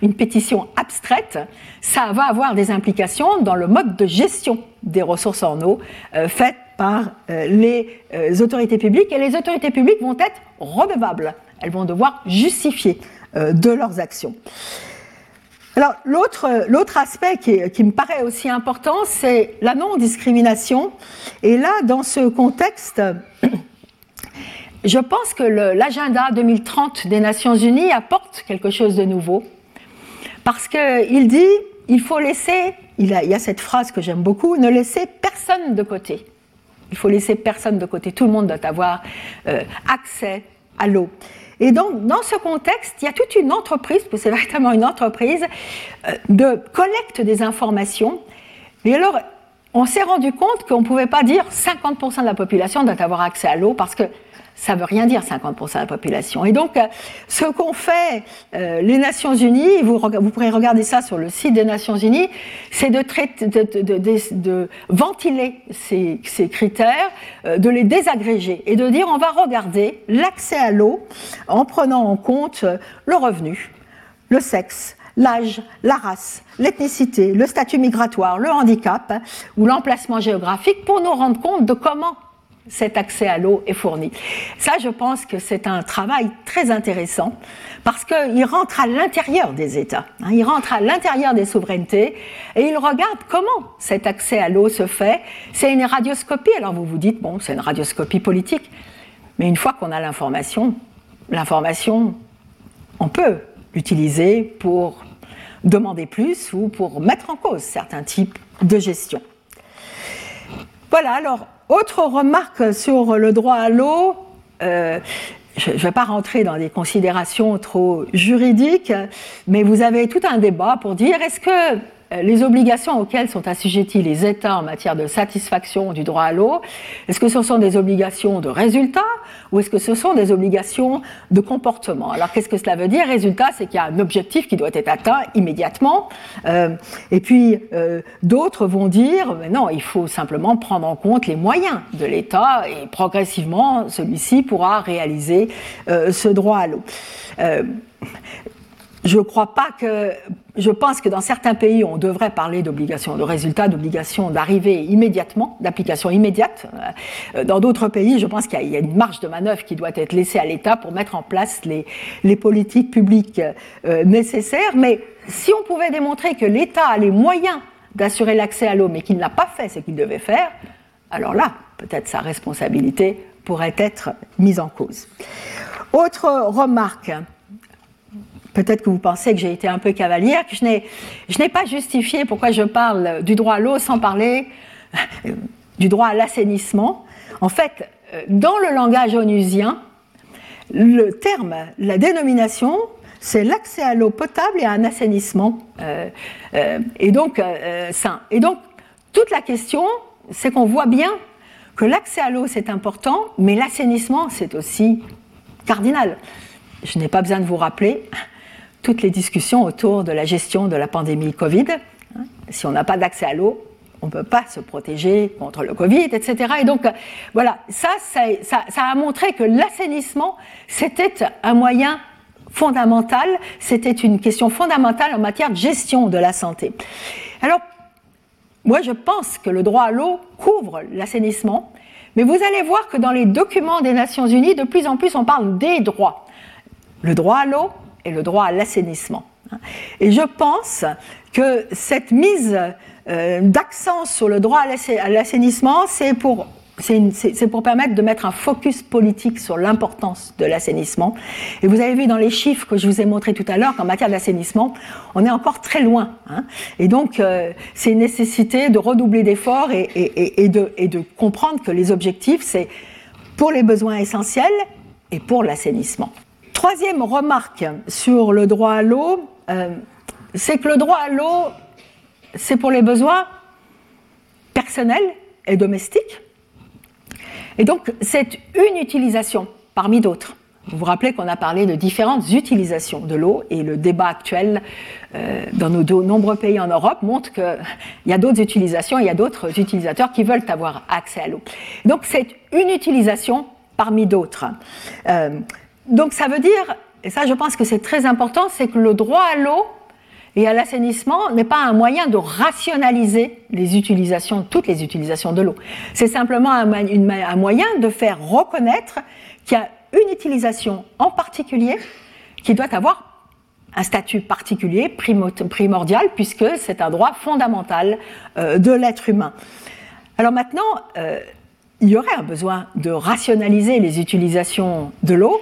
une pétition abstraite, ça va avoir des implications dans le mode de gestion des ressources en eau faites par les autorités publiques, et les autorités publiques vont être redevables, elles vont devoir justifier de leurs actions. Alors l'autre aspect qui me paraît aussi important, c'est la non-discrimination, et là dans ce contexte, je pense que l'agenda 2030 des Nations Unies apporte quelque chose de nouveau. Parce qu'il dit il faut laisser, il y a cette phrase que j'aime beaucoup, ne laisser personne de côté. Il faut laisser personne de côté, tout le monde doit avoir accès à l'eau. Et donc, dans ce contexte, il y a toute une entreprise, parce que c'est véritablement une entreprise, de collecte des informations. Et alors, on s'est rendu compte qu'on ne pouvait pas dire 50% de la population doit avoir accès à l'eau, parce que ça ne veut rien dire 50% de la population. Et donc, ce qu'ont fait les Nations Unies, vous pourrez regarder ça sur le site des Nations Unies, c'est de ventiler ces critères, de les désagréger et de dire on va regarder l'accès à l'eau en prenant en compte le revenu, le sexe, l'âge, la race, l'ethnicité, le statut migratoire, le handicap ou l'emplacement géographique pour nous rendre compte de comment cet accès à l'eau est fourni. Ça, je pense que c'est un travail très intéressant parce qu'il rentre à l'intérieur des États, hein, il rentre à l'intérieur des souverainetés et il regarde comment cet accès à l'eau se fait. C'est une radioscopie. Alors vous vous dites, bon, c'est une radioscopie politique, mais une fois qu'on a l'information, on peut l'utiliser pour demander plus ou pour mettre en cause certains types de gestion. Voilà, alors, autre remarque sur le droit à l'eau, je ne vais pas rentrer dans des considérations trop juridiques, mais vous avez tout un débat pour dire est-ce que les obligations auxquelles sont assujettis les États en matière de satisfaction du droit à l'eau, est-ce que ce sont des obligations de résultat ou est-ce que ce sont des obligations de comportement ? Alors qu'est-ce que cela veut dire ? Résultat, c'est qu'il y a un objectif qui doit être atteint immédiatement et puis d'autres vont dire mais non, il faut simplement prendre en compte les moyens de l'État et progressivement, celui-ci pourra réaliser ce droit à l'eau. Je pense que dans certains pays, on devrait parler d'obligation de résultat, d'obligation d'arrivée immédiatement, d'application immédiate. Dans d'autres pays, je pense qu'il y a une marge de manœuvre qui doit être laissée à l'État pour mettre en place les politiques publiques nécessaires. Mais si on pouvait démontrer que l'État a les moyens d'assurer l'accès à l'eau, mais qu'il n'a pas fait ce qu'il devait faire, alors là, peut-être sa responsabilité pourrait être mise en cause. Autre remarque. Peut-être que vous pensez que j'ai été un peu cavalière, que je n'ai pas justifié pourquoi je parle du droit à l'eau sans parler du droit à l'assainissement. En fait, dans le langage onusien, le terme, la dénomination, c'est l'accès à l'eau potable et à un assainissement sain. Et donc, toute la question, c'est qu'on voit bien que l'accès à l'eau, c'est important, mais l'assainissement, c'est aussi cardinal. Je n'ai pas besoin de vous rappeler toutes les discussions autour de la gestion de la pandémie Covid. Si on n'a pas d'accès à l'eau, on ne peut pas se protéger contre le Covid, etc. Et donc, voilà, ça a montré que l'assainissement, c'était un moyen fondamental, c'était une question fondamentale en matière de gestion de la santé. Alors, moi, je pense que le droit à l'eau couvre l'assainissement, mais vous allez voir que dans les documents des Nations Unies, de plus en plus, on parle des droits. Le droit à l'eau et le droit à l'assainissement. Et je pense que cette mise d'accent sur le droit à l'assainissement, c'est pour permettre de mettre un focus politique sur l'importance de l'assainissement. Et vous avez vu dans les chiffres que je vous ai montrés tout à l'heure qu'en matière d'assainissement, on est encore très loin. Et donc, c'est une nécessité de redoubler d'efforts et de comprendre que les objectifs, c'est pour les besoins essentiels et pour l'assainissement. Troisième remarque sur le droit à l'eau, c'est que le droit à l'eau, c'est pour les besoins personnels et domestiques. Et donc, c'est une utilisation parmi d'autres. Vous vous rappelez qu'on a parlé de différentes utilisations de l'eau et le débat actuel dans nos nombreux pays en Europe montre qu'il y a d'autres utilisations, il y a d'autres utilisateurs qui veulent avoir accès à l'eau. Donc, c'est une utilisation parmi d'autres. Donc ça veut dire, et ça je pense que c'est très important, c'est que le droit à l'eau et à l'assainissement n'est pas un moyen de rationaliser les utilisations, toutes les utilisations de l'eau. C'est simplement un moyen de faire reconnaître qu'il y a une utilisation en particulier qui doit avoir un statut particulier, primordial, puisque c'est un droit fondamental de l'être humain. Alors maintenant, il y aurait un besoin de rationaliser les utilisations de l'eau,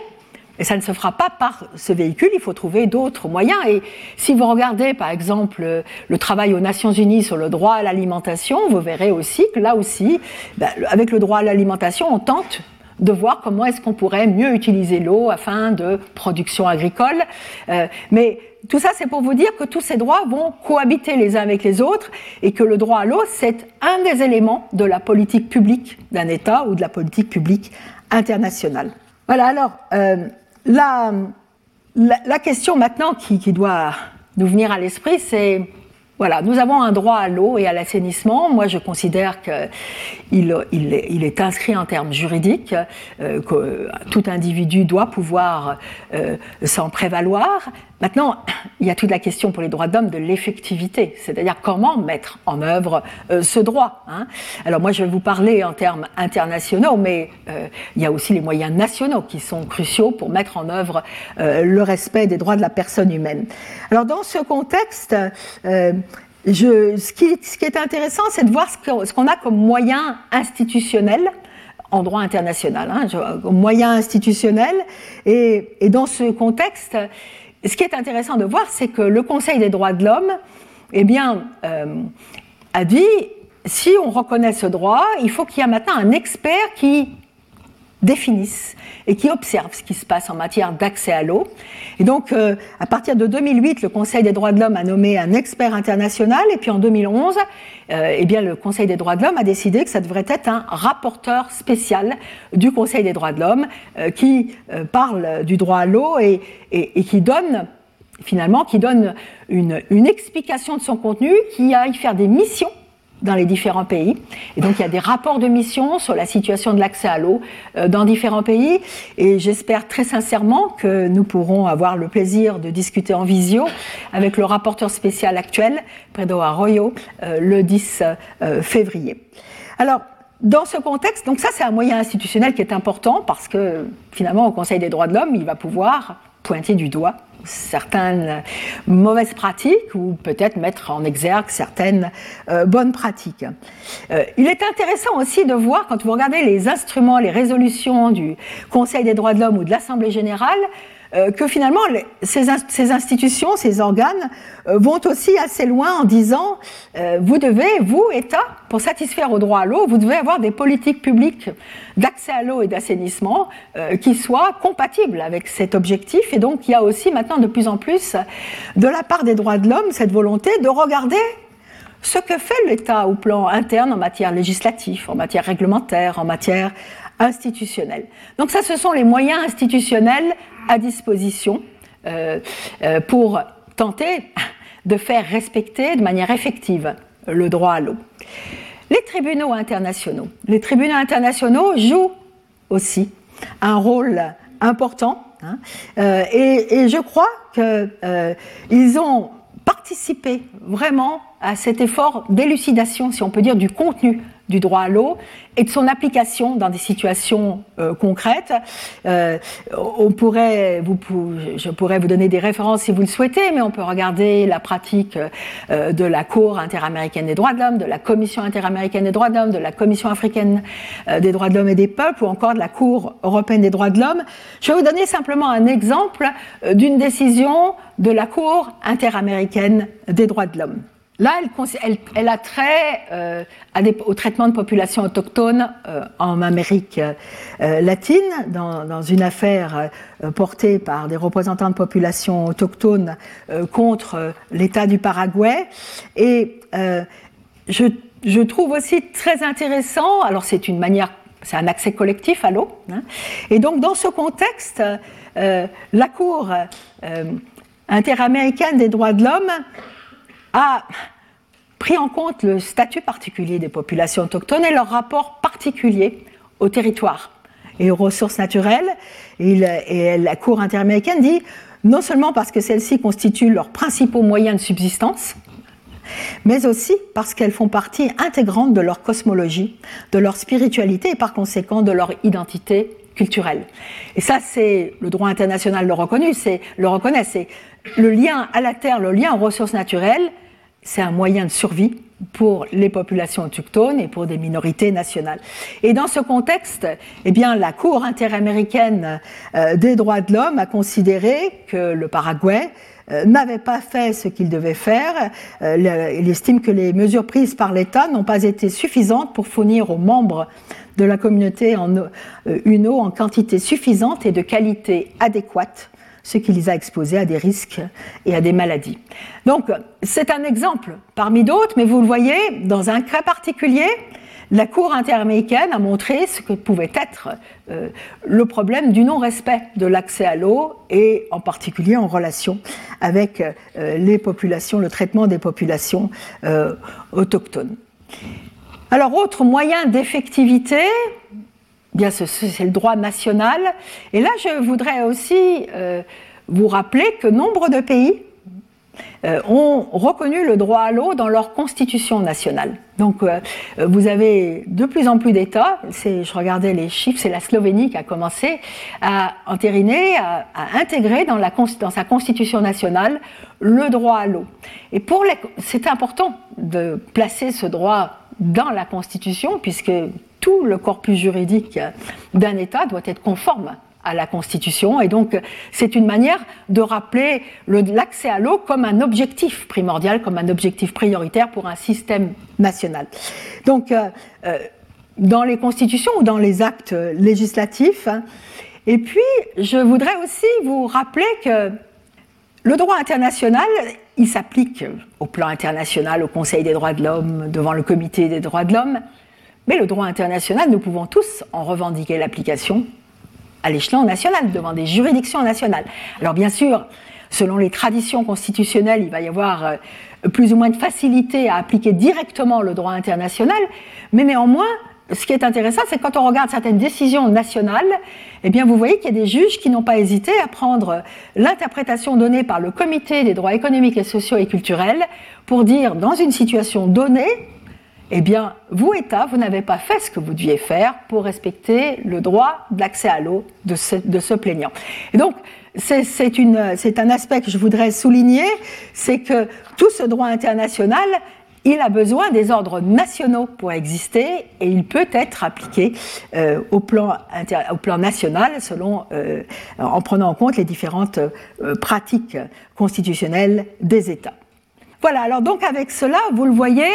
Et ça ne se fera pas par ce véhicule, il faut trouver d'autres moyens. Et si vous regardez, par exemple, le travail aux Nations unies sur le droit à l'alimentation, vous verrez aussi que là aussi, avec le droit à l'alimentation, on tente de voir comment est-ce qu'on pourrait mieux utiliser l'eau afin de production agricole. Mais tout ça, c'est pour vous dire que tous ces droits vont cohabiter les uns avec les autres et que le droit à l'eau, c'est un des éléments de la politique publique d'un État ou de la politique publique internationale. Voilà, alors... La question maintenant qui doit nous venir à l'esprit, c'est, voilà, nous avons un droit à l'eau et à l'assainissement. Moi, je considère qu'il est inscrit en termes juridiques, que tout individu doit pouvoir s'en prévaloir. Maintenant, il y a toute la question pour les droits de l'homme de l'effectivité, c'est-à-dire comment mettre en œuvre ce droit. Hein. Alors moi, je vais vous parler en termes internationaux, mais il y a aussi les moyens nationaux qui sont cruciaux pour mettre en œuvre le respect des droits de la personne humaine. Alors dans ce contexte, ce qui est intéressant, c'est de voir ce qu'on a comme moyen institutionnel en droit international, hein, moyen institutionnel, et dans ce contexte, ce qui est intéressant de voir, c'est que le Conseil des droits de l'homme, a dit, si on reconnaît ce droit, il faut qu'il y ait maintenant un expert qui définisse et qui observe ce qui se passe en matière d'accès à l'eau. Et donc, à partir de 2008, le Conseil des droits de l'homme a nommé un expert international, et puis en 2011, le Conseil des droits de l'homme a décidé que ça devrait être un rapporteur spécial du Conseil des droits de l'homme qui parle du droit à l'eau et qui donne une explication de son contenu, qui aille faire des missions dans les différents pays. Et donc, il y a des rapports de mission sur la situation de l'accès à l'eau dans différents pays. Et j'espère très sincèrement que nous pourrons avoir le plaisir de discuter en visio avec le rapporteur spécial actuel, Pedro Arroyo, le 10 février. Alors, dans ce contexte, donc ça, c'est un moyen institutionnel qui est important parce que, finalement, au Conseil des droits de l'homme, il va pouvoir pointer du doigt certaines mauvaises pratiques ou peut-être mettre en exergue certaines bonnes pratiques. Il est intéressant aussi de voir, quand vous regardez les instruments, les résolutions du Conseil des droits de l'homme ou de l'Assemblée générale, que finalement ces institutions, ces organes vont aussi assez loin en disant vous devez, vous, État, pour satisfaire au droit à l'eau, vous devez avoir des politiques publiques d'accès à l'eau et d'assainissement qui soient compatibles avec cet objectif. Et donc il y a aussi maintenant de plus en plus de la part des droits de l'homme cette volonté de regarder ce que fait l'État au plan interne en matière législative, en matière réglementaire, en matière institutionnelle. Donc ça, ce sont les moyens institutionnels à disposition pour tenter de faire respecter de manière effective le droit à l'eau. Les tribunaux internationaux jouent aussi un rôle important, hein, et je crois qu'ils ont participé vraiment à cet effort d'élucidation, si on peut dire, du contenu du droit à l'eau et de son application dans des situations concrètes. Je pourrais vous donner des références si vous le souhaitez, mais on peut regarder la pratique de la Cour interaméricaine des droits de l'homme, de la Commission interaméricaine des droits de l'homme, de la Commission africaine des droits de l'homme et des peuples, ou encore de la Cour européenne des droits de l'homme. Je vais vous donner simplement un exemple d'une décision de la Cour interaméricaine des droits de l'homme. Là, elle a trait au traitement de populations autochtones en Amérique latine, dans une affaire portée par des représentants de populations autochtones contre l'État du Paraguay. Et je trouve aussi très intéressant, alors c'est un accès collectif à l'eau, hein, et donc dans ce contexte, la Cour interaméricaine des droits de l'homme a pris en compte le statut particulier des populations autochtones et leur rapport particulier au territoire et aux ressources naturelles. Et la Cour interaméricaine dit, non seulement parce que celles-ci constituent leurs principaux moyens de subsistance, mais aussi parce qu'elles font partie intégrante de leur cosmologie, de leur spiritualité et par conséquent de leur identité culturelle. Et ça, c'est le droit international le reconnaît, c'est le lien à la terre, le lien aux ressources naturelles, c'est un moyen de survie pour les populations autochtones et pour des minorités nationales. Et dans ce contexte, eh bien, la Cour interaméricaine des droits de l'homme a considéré que le Paraguay n'avait pas fait ce qu'il devait faire. Il estime que les mesures prises par l'État n'ont pas été suffisantes pour fournir aux membres de la communauté une eau en quantité suffisante et de qualité adéquate, ce qui les a exposés à des risques et à des maladies. Donc, c'est un exemple parmi d'autres, mais vous le voyez, dans un cas particulier, la Cour interaméricaine a montré ce que pouvait être le problème du non-respect de l'accès à l'eau, et en particulier en relation avec les populations, le traitement des populations autochtones. Alors, autre moyen d'effectivité, bien, c'est le droit national. Et là, je voudrais aussi vous rappeler que nombre de pays ont reconnu le droit à l'eau dans leur constitution nationale. Donc, vous avez de plus en plus d'États, je regardais les chiffres, c'est la Slovénie qui a commencé à entériner, à intégrer dans sa constitution nationale le droit à l'eau. Et c'est important de placer ce droit dans la Constitution, puisque tout le corpus juridique d'un État doit être conforme à la Constitution, et donc c'est une manière de rappeler l'accès à l'eau comme un objectif primordial, comme un objectif prioritaire pour un système national. Donc, dans les constitutions ou dans les actes législatifs. Et puis, je voudrais aussi vous rappeler que le droit international, il s'applique au plan international, au Conseil des droits de l'homme, devant le Comité des droits de l'homme, mais le droit international, nous pouvons tous en revendiquer l'application à l'échelon national, devant des juridictions nationales. Alors bien sûr, selon les traditions constitutionnelles, il va y avoir plus ou moins de facilité à appliquer directement le droit international, mais néanmoins, ce qui est intéressant, c'est que quand on regarde certaines décisions nationales, eh bien vous voyez qu'il y a des juges qui n'ont pas hésité à prendre l'interprétation donnée par le Comité des droits économiques, sociaux et culturels pour dire, dans une situation donnée, eh bien vous, État, vous n'avez pas fait ce que vous deviez faire pour respecter le droit d'accès à l'eau de ce plaignant. Et donc, c'est un aspect que je voudrais souligner, c'est que tout ce droit international, il a besoin des ordres nationaux pour exister et il peut être appliqué au plan national en prenant en compte les différentes pratiques constitutionnelles des États. Voilà, alors donc avec cela, vous le voyez,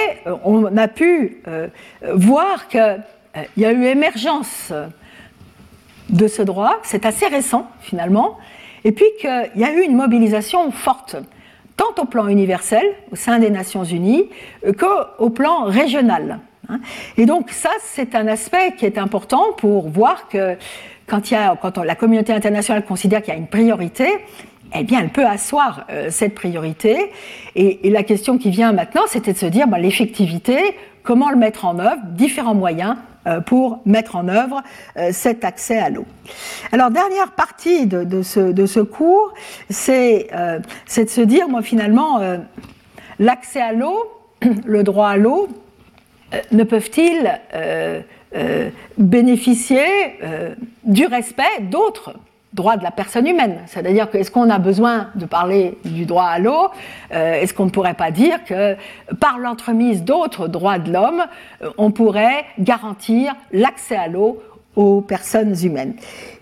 on a pu voir qu'il y a eu émergence de ce droit, c'est assez récent finalement, et puis qu'il y a eu une mobilisation forte, tant au plan universel, au sein des Nations unies, qu'au plan régional. Et donc ça, c'est un aspect qui est important pour voir que quand la communauté internationale considère qu'il y a une priorité, eh bien elle peut asseoir cette priorité. Et la question qui vient maintenant, c'était de se dire, l'effectivité, comment le mettre en œuvre, différents moyens pour mettre en œuvre cet accès à l'eau. Alors, dernière partie de ce cours, c'est de se dire, finalement, l'accès à l'eau, le droit à l'eau, ne peuvent-ils bénéficier du respect d'autres droits de la personne humaine? C'est-à-dire, est-ce qu'on a besoin de parler du droit à l'eau? Est-ce qu'on ne pourrait pas dire que, par l'entremise d'autres droits de l'homme, on pourrait garantir l'accès à l'eau aux personnes humaines?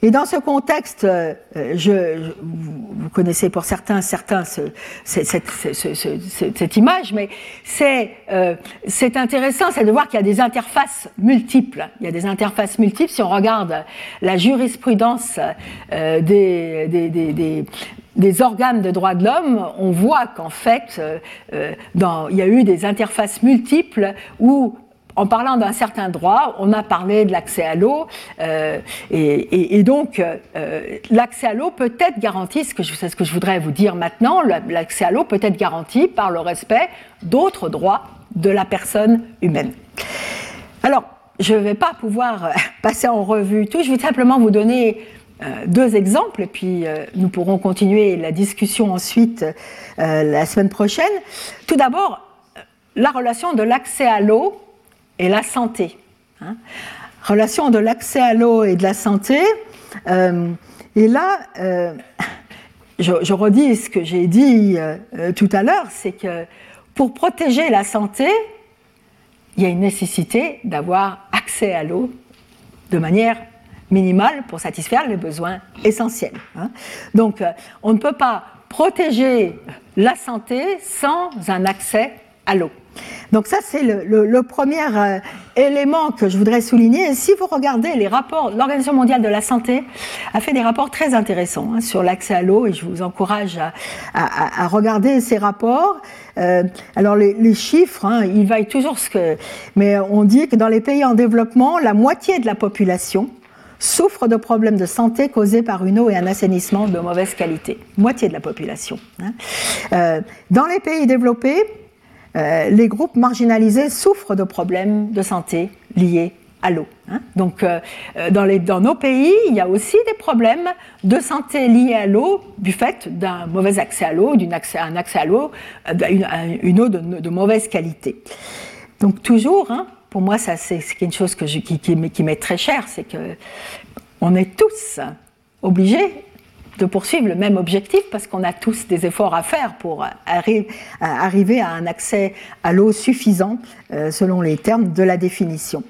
Et dans ce contexte, vous connaissez pour certains cette image, mais c'est intéressant, c'est de voir qu'il y a des interfaces multiples. Il y a des interfaces multiples. Si on regarde la jurisprudence des organes de droits de l'homme, on voit qu'en fait, il y a eu des interfaces multiples où, en parlant d'un certain droit, on a parlé de l'accès à l'eau, et donc l'accès à l'eau peut être garanti, c'est ce que je voudrais vous dire maintenant, l'accès à l'eau peut être garanti par le respect d'autres droits de la personne humaine. Alors, je ne vais pas pouvoir passer en revue tout, je vais simplement vous donner deux exemples, et puis nous pourrons continuer la discussion ensuite la semaine prochaine. Tout d'abord, la relation de l'accès à l'eau et la santé. Relation de l'accès à l'eau et de la santé. Et là, je redis ce que j'ai dit tout à l'heure, c'est que pour protéger la santé, il y a une nécessité d'avoir accès à l'eau de manière minimale pour satisfaire les besoins essentiels. Donc, on ne peut pas protéger la santé sans un accès à l'eau. Donc ça, c'est le premier élément que je voudrais souligner. Et si vous regardez les rapports, l'Organisation mondiale de la santé a fait des rapports très intéressants sur l'accès à l'eau, et je vous encourage à regarder ces rapports. Alors les chiffres, ils vaillent toujours ce que... Mais on dit que dans les pays en développement, la moitié de la population souffre de problèmes de santé causés par une eau et un assainissement de mauvaise qualité. Moitié de la population. Dans les pays développés, les groupes marginalisés souffrent de problèmes de santé liés à l'eau. Donc, dans nos pays, il y a aussi des problèmes de santé liés à l'eau du fait d'un mauvais accès à l'eau, d'un accès à l'eau, une eau de mauvaise qualité. Donc, toujours, pour moi, ça, c'est une chose qui m'est très chère, c'est qu'on est tous obligés de poursuivre le même objectif, parce qu'on a tous des efforts à faire pour arriver à un accès à l'eau suffisant, selon les termes de la définition.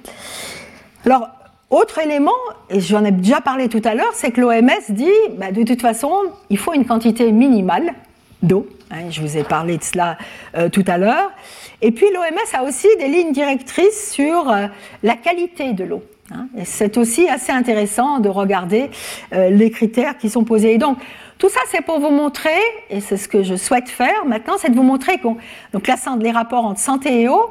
Alors, autre élément, et j'en ai déjà parlé tout à l'heure, c'est que l'OMS dit, de toute façon, il faut une quantité minimale d'eau. Je vous ai parlé de cela tout à l'heure. Et puis, l'OMS a aussi des lignes directrices sur la qualité de l'eau. Et c'est aussi assez intéressant de regarder les critères qui sont posés. Et donc, tout ça, c'est pour vous montrer, et c'est ce que je souhaite faire maintenant, c'est de vous montrer les rapports entre santé et eau.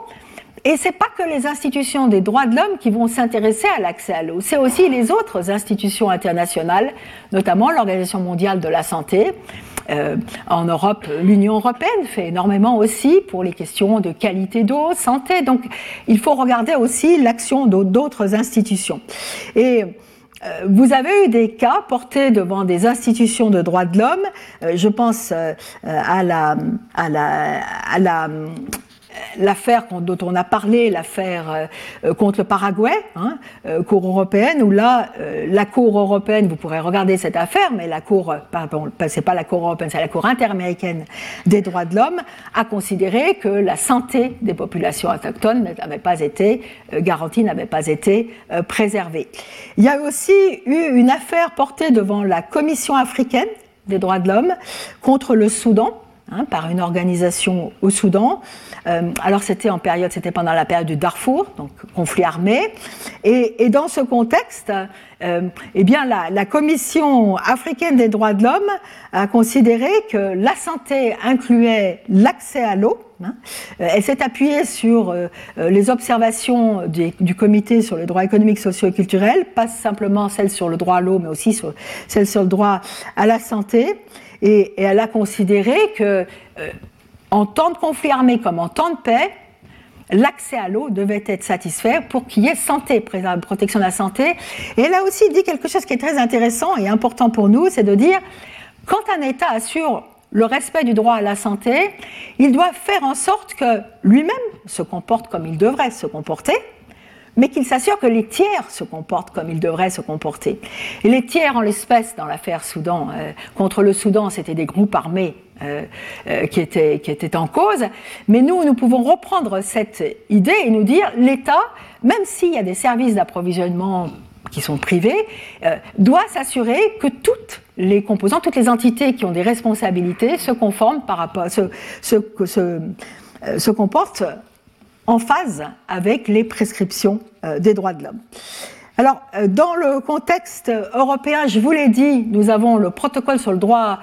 Et ce n'est pas que les institutions des droits de l'homme qui vont s'intéresser à l'accès à l'eau, c'est aussi les autres institutions internationales, notamment l'Organisation mondiale de la santé. En Europe, l'Union européenne fait énormément aussi pour les questions de qualité d'eau, santé. Donc, il faut regarder aussi l'action d'autres institutions. Et vous avez eu des cas portés devant des institutions de droits de l'homme. Je pense l'affaire dont on a parlé, l'affaire contre le Paraguay, Cour européenne, où là, la Cour européenne, vous pourrez regarder cette affaire, mais c'est pas la Cour européenne, c'est la Cour interaméricaine des droits de l'homme, a considéré que la santé des populations autochtones n'avait pas été garantie, n'avait pas été préservée. Il y a aussi eu une affaire portée devant la Commission africaine des droits de l'homme contre le Soudan, par une organisation au Soudan. Alors c'était pendant la période du Darfour, donc conflit armé. Et dans ce contexte, la Commission africaine des droits de l'homme a considéré que la santé incluait l'accès à l'eau. Elle s'est appuyée sur les observations du Comité sur les droits économiques, sociaux et culturels, pas simplement celles sur le droit à l'eau, mais aussi celles sur le droit à la santé. Et elle a considéré que, en temps de conflit armé comme en temps de paix, l'accès à l'eau devait être satisfait pour qu'il y ait santé, protection de la santé. Et elle a aussi dit quelque chose qui est très intéressant et important pour nous, c'est de dire, quand un État assure le respect du droit à la santé, il doit faire en sorte que lui-même se comporte comme il devrait se comporter, mais qu'il s'assure que les tiers se comportent comme ils devraient se comporter. Et les tiers, en l'espèce, dans l'affaire Soudan, contre le Soudan, c'était des groupes armés qui étaient en cause. Mais nous pouvons reprendre cette idée et nous dire, l'État, même s'il y a des services d'approvisionnement qui sont privés, doit s'assurer que toutes les composantes, toutes les entités qui ont des responsabilités se conforment par rapport à se comportent en phase avec les prescriptions des droits de l'homme. Alors, dans le contexte européen, je vous l'ai dit, nous avons le protocole sur le droit,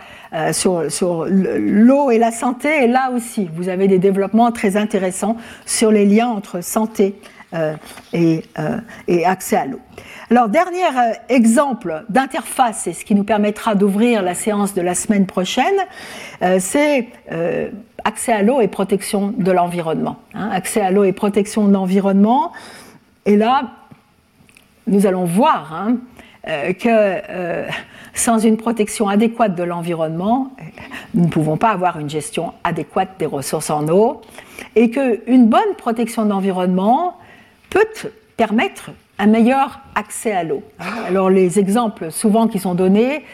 sur l'eau et la santé, et là aussi, vous avez des développements très intéressants sur les liens entre santé et accès à l'eau. Alors, dernier exemple d'interface, et ce qui nous permettra d'ouvrir la séance de la semaine prochaine, c'est accès à l'eau et protection de l'environnement. Accès à l'eau et protection de l'environnement. Et là, nous allons voir que sans une protection adéquate de l'environnement, nous ne pouvons pas avoir une gestion adéquate des ressources en eau, et qu'une bonne protection de l'environnement peut permettre un meilleur accès à l'eau. Alors les exemples souvent qui sont donnés,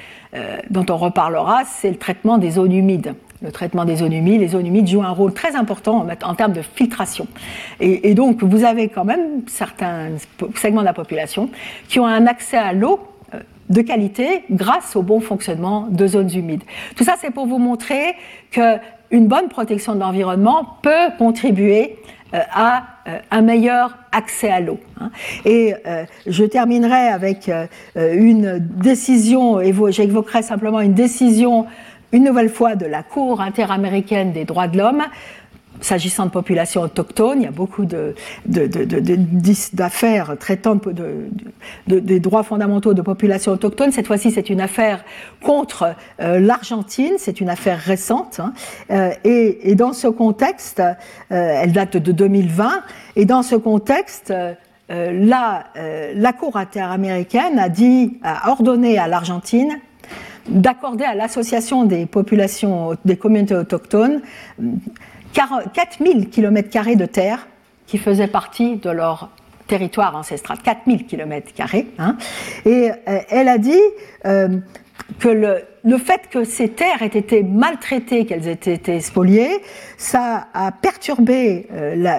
dont on reparlera, c'est le traitement des zones humides. le traitement des zones humides. Les zones humides jouent un rôle très important en termes de filtration. Et donc, vous avez quand même certains segments de la population qui ont un accès à l'eau de qualité grâce au bon fonctionnement de zones humides. Tout ça, c'est pour vous montrer qu'une bonne protection de l'environnement peut contribuer à un meilleur accès à l'eau. Et je terminerai avec une décision, et j'évoquerai simplement une décision, une nouvelle fois, de la Cour interaméricaine des droits de l'homme. S'agissant de populations autochtones, il y a beaucoup d'affaires traitant des droits fondamentaux de populations autochtones. Cette fois-ci, c'est une affaire contre l'Argentine, c'est une affaire récente. Et dans ce contexte, elle date de 2020, et dans ce contexte, la Cour interaméricaine a ordonné à l'Argentine d'accorder à l'association des communautés autochtones 4 000 km² de terre qui faisaient partie de leur territoire ancestral. 4 000 km². Et elle a dit que le fait que ces terres aient été maltraitées, qu'elles aient été spoliées, ça a perturbé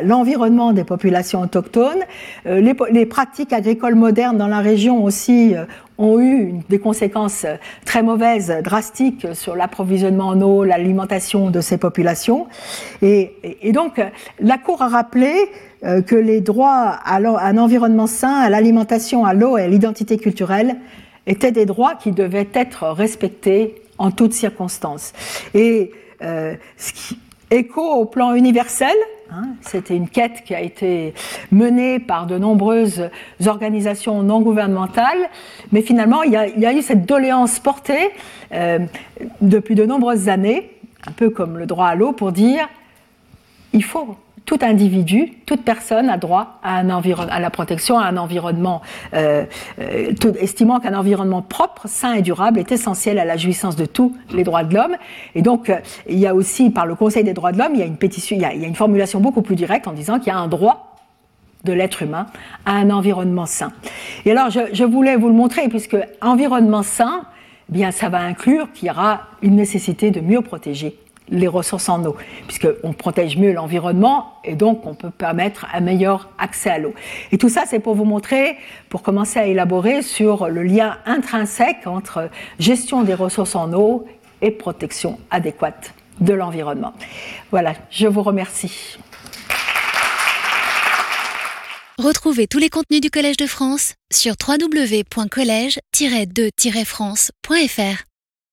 l'environnement des populations autochtones. Les pratiques agricoles modernes dans la région aussi ont eu des conséquences très mauvaises, drastiques sur l'approvisionnement en eau, l'alimentation de ces populations. Et donc, la Cour a rappelé que les droits à un environnement sain, à l'alimentation, à l'eau et à l'identité culturelle étaient des droits qui devaient être respectés en toutes circonstances. Et écho au plan universel, c'était une quête qui a été menée par de nombreuses organisations non gouvernementales, mais finalement il y a eu cette doléance portée depuis de nombreuses années, un peu comme le droit à l'eau, pour dire il faut... Tout individu, toute personne a droit à la protection, à un environnement, estimant qu'un environnement propre, sain et durable est essentiel à la jouissance de tous les droits de l'homme. Et donc, il y a aussi, par le Conseil des droits de l'homme, il y a une pétition, il y a une formulation beaucoup plus directe en disant qu'il y a un droit de l'être humain à un environnement sain. Et alors, je voulais vous le montrer, puisque environnement sain, eh bien, ça va inclure qu'il y aura une nécessité de mieux protéger les ressources en eau, puisqu'on protège mieux l'environnement et donc on peut permettre un meilleur accès à l'eau. Et tout ça, c'est pour vous montrer, pour commencer à élaborer sur le lien intrinsèque entre gestion des ressources en eau et protection adéquate de l'environnement. Voilà, je vous remercie. Retrouvez tous les contenus du Collège de France sur www.college-2-france.fr.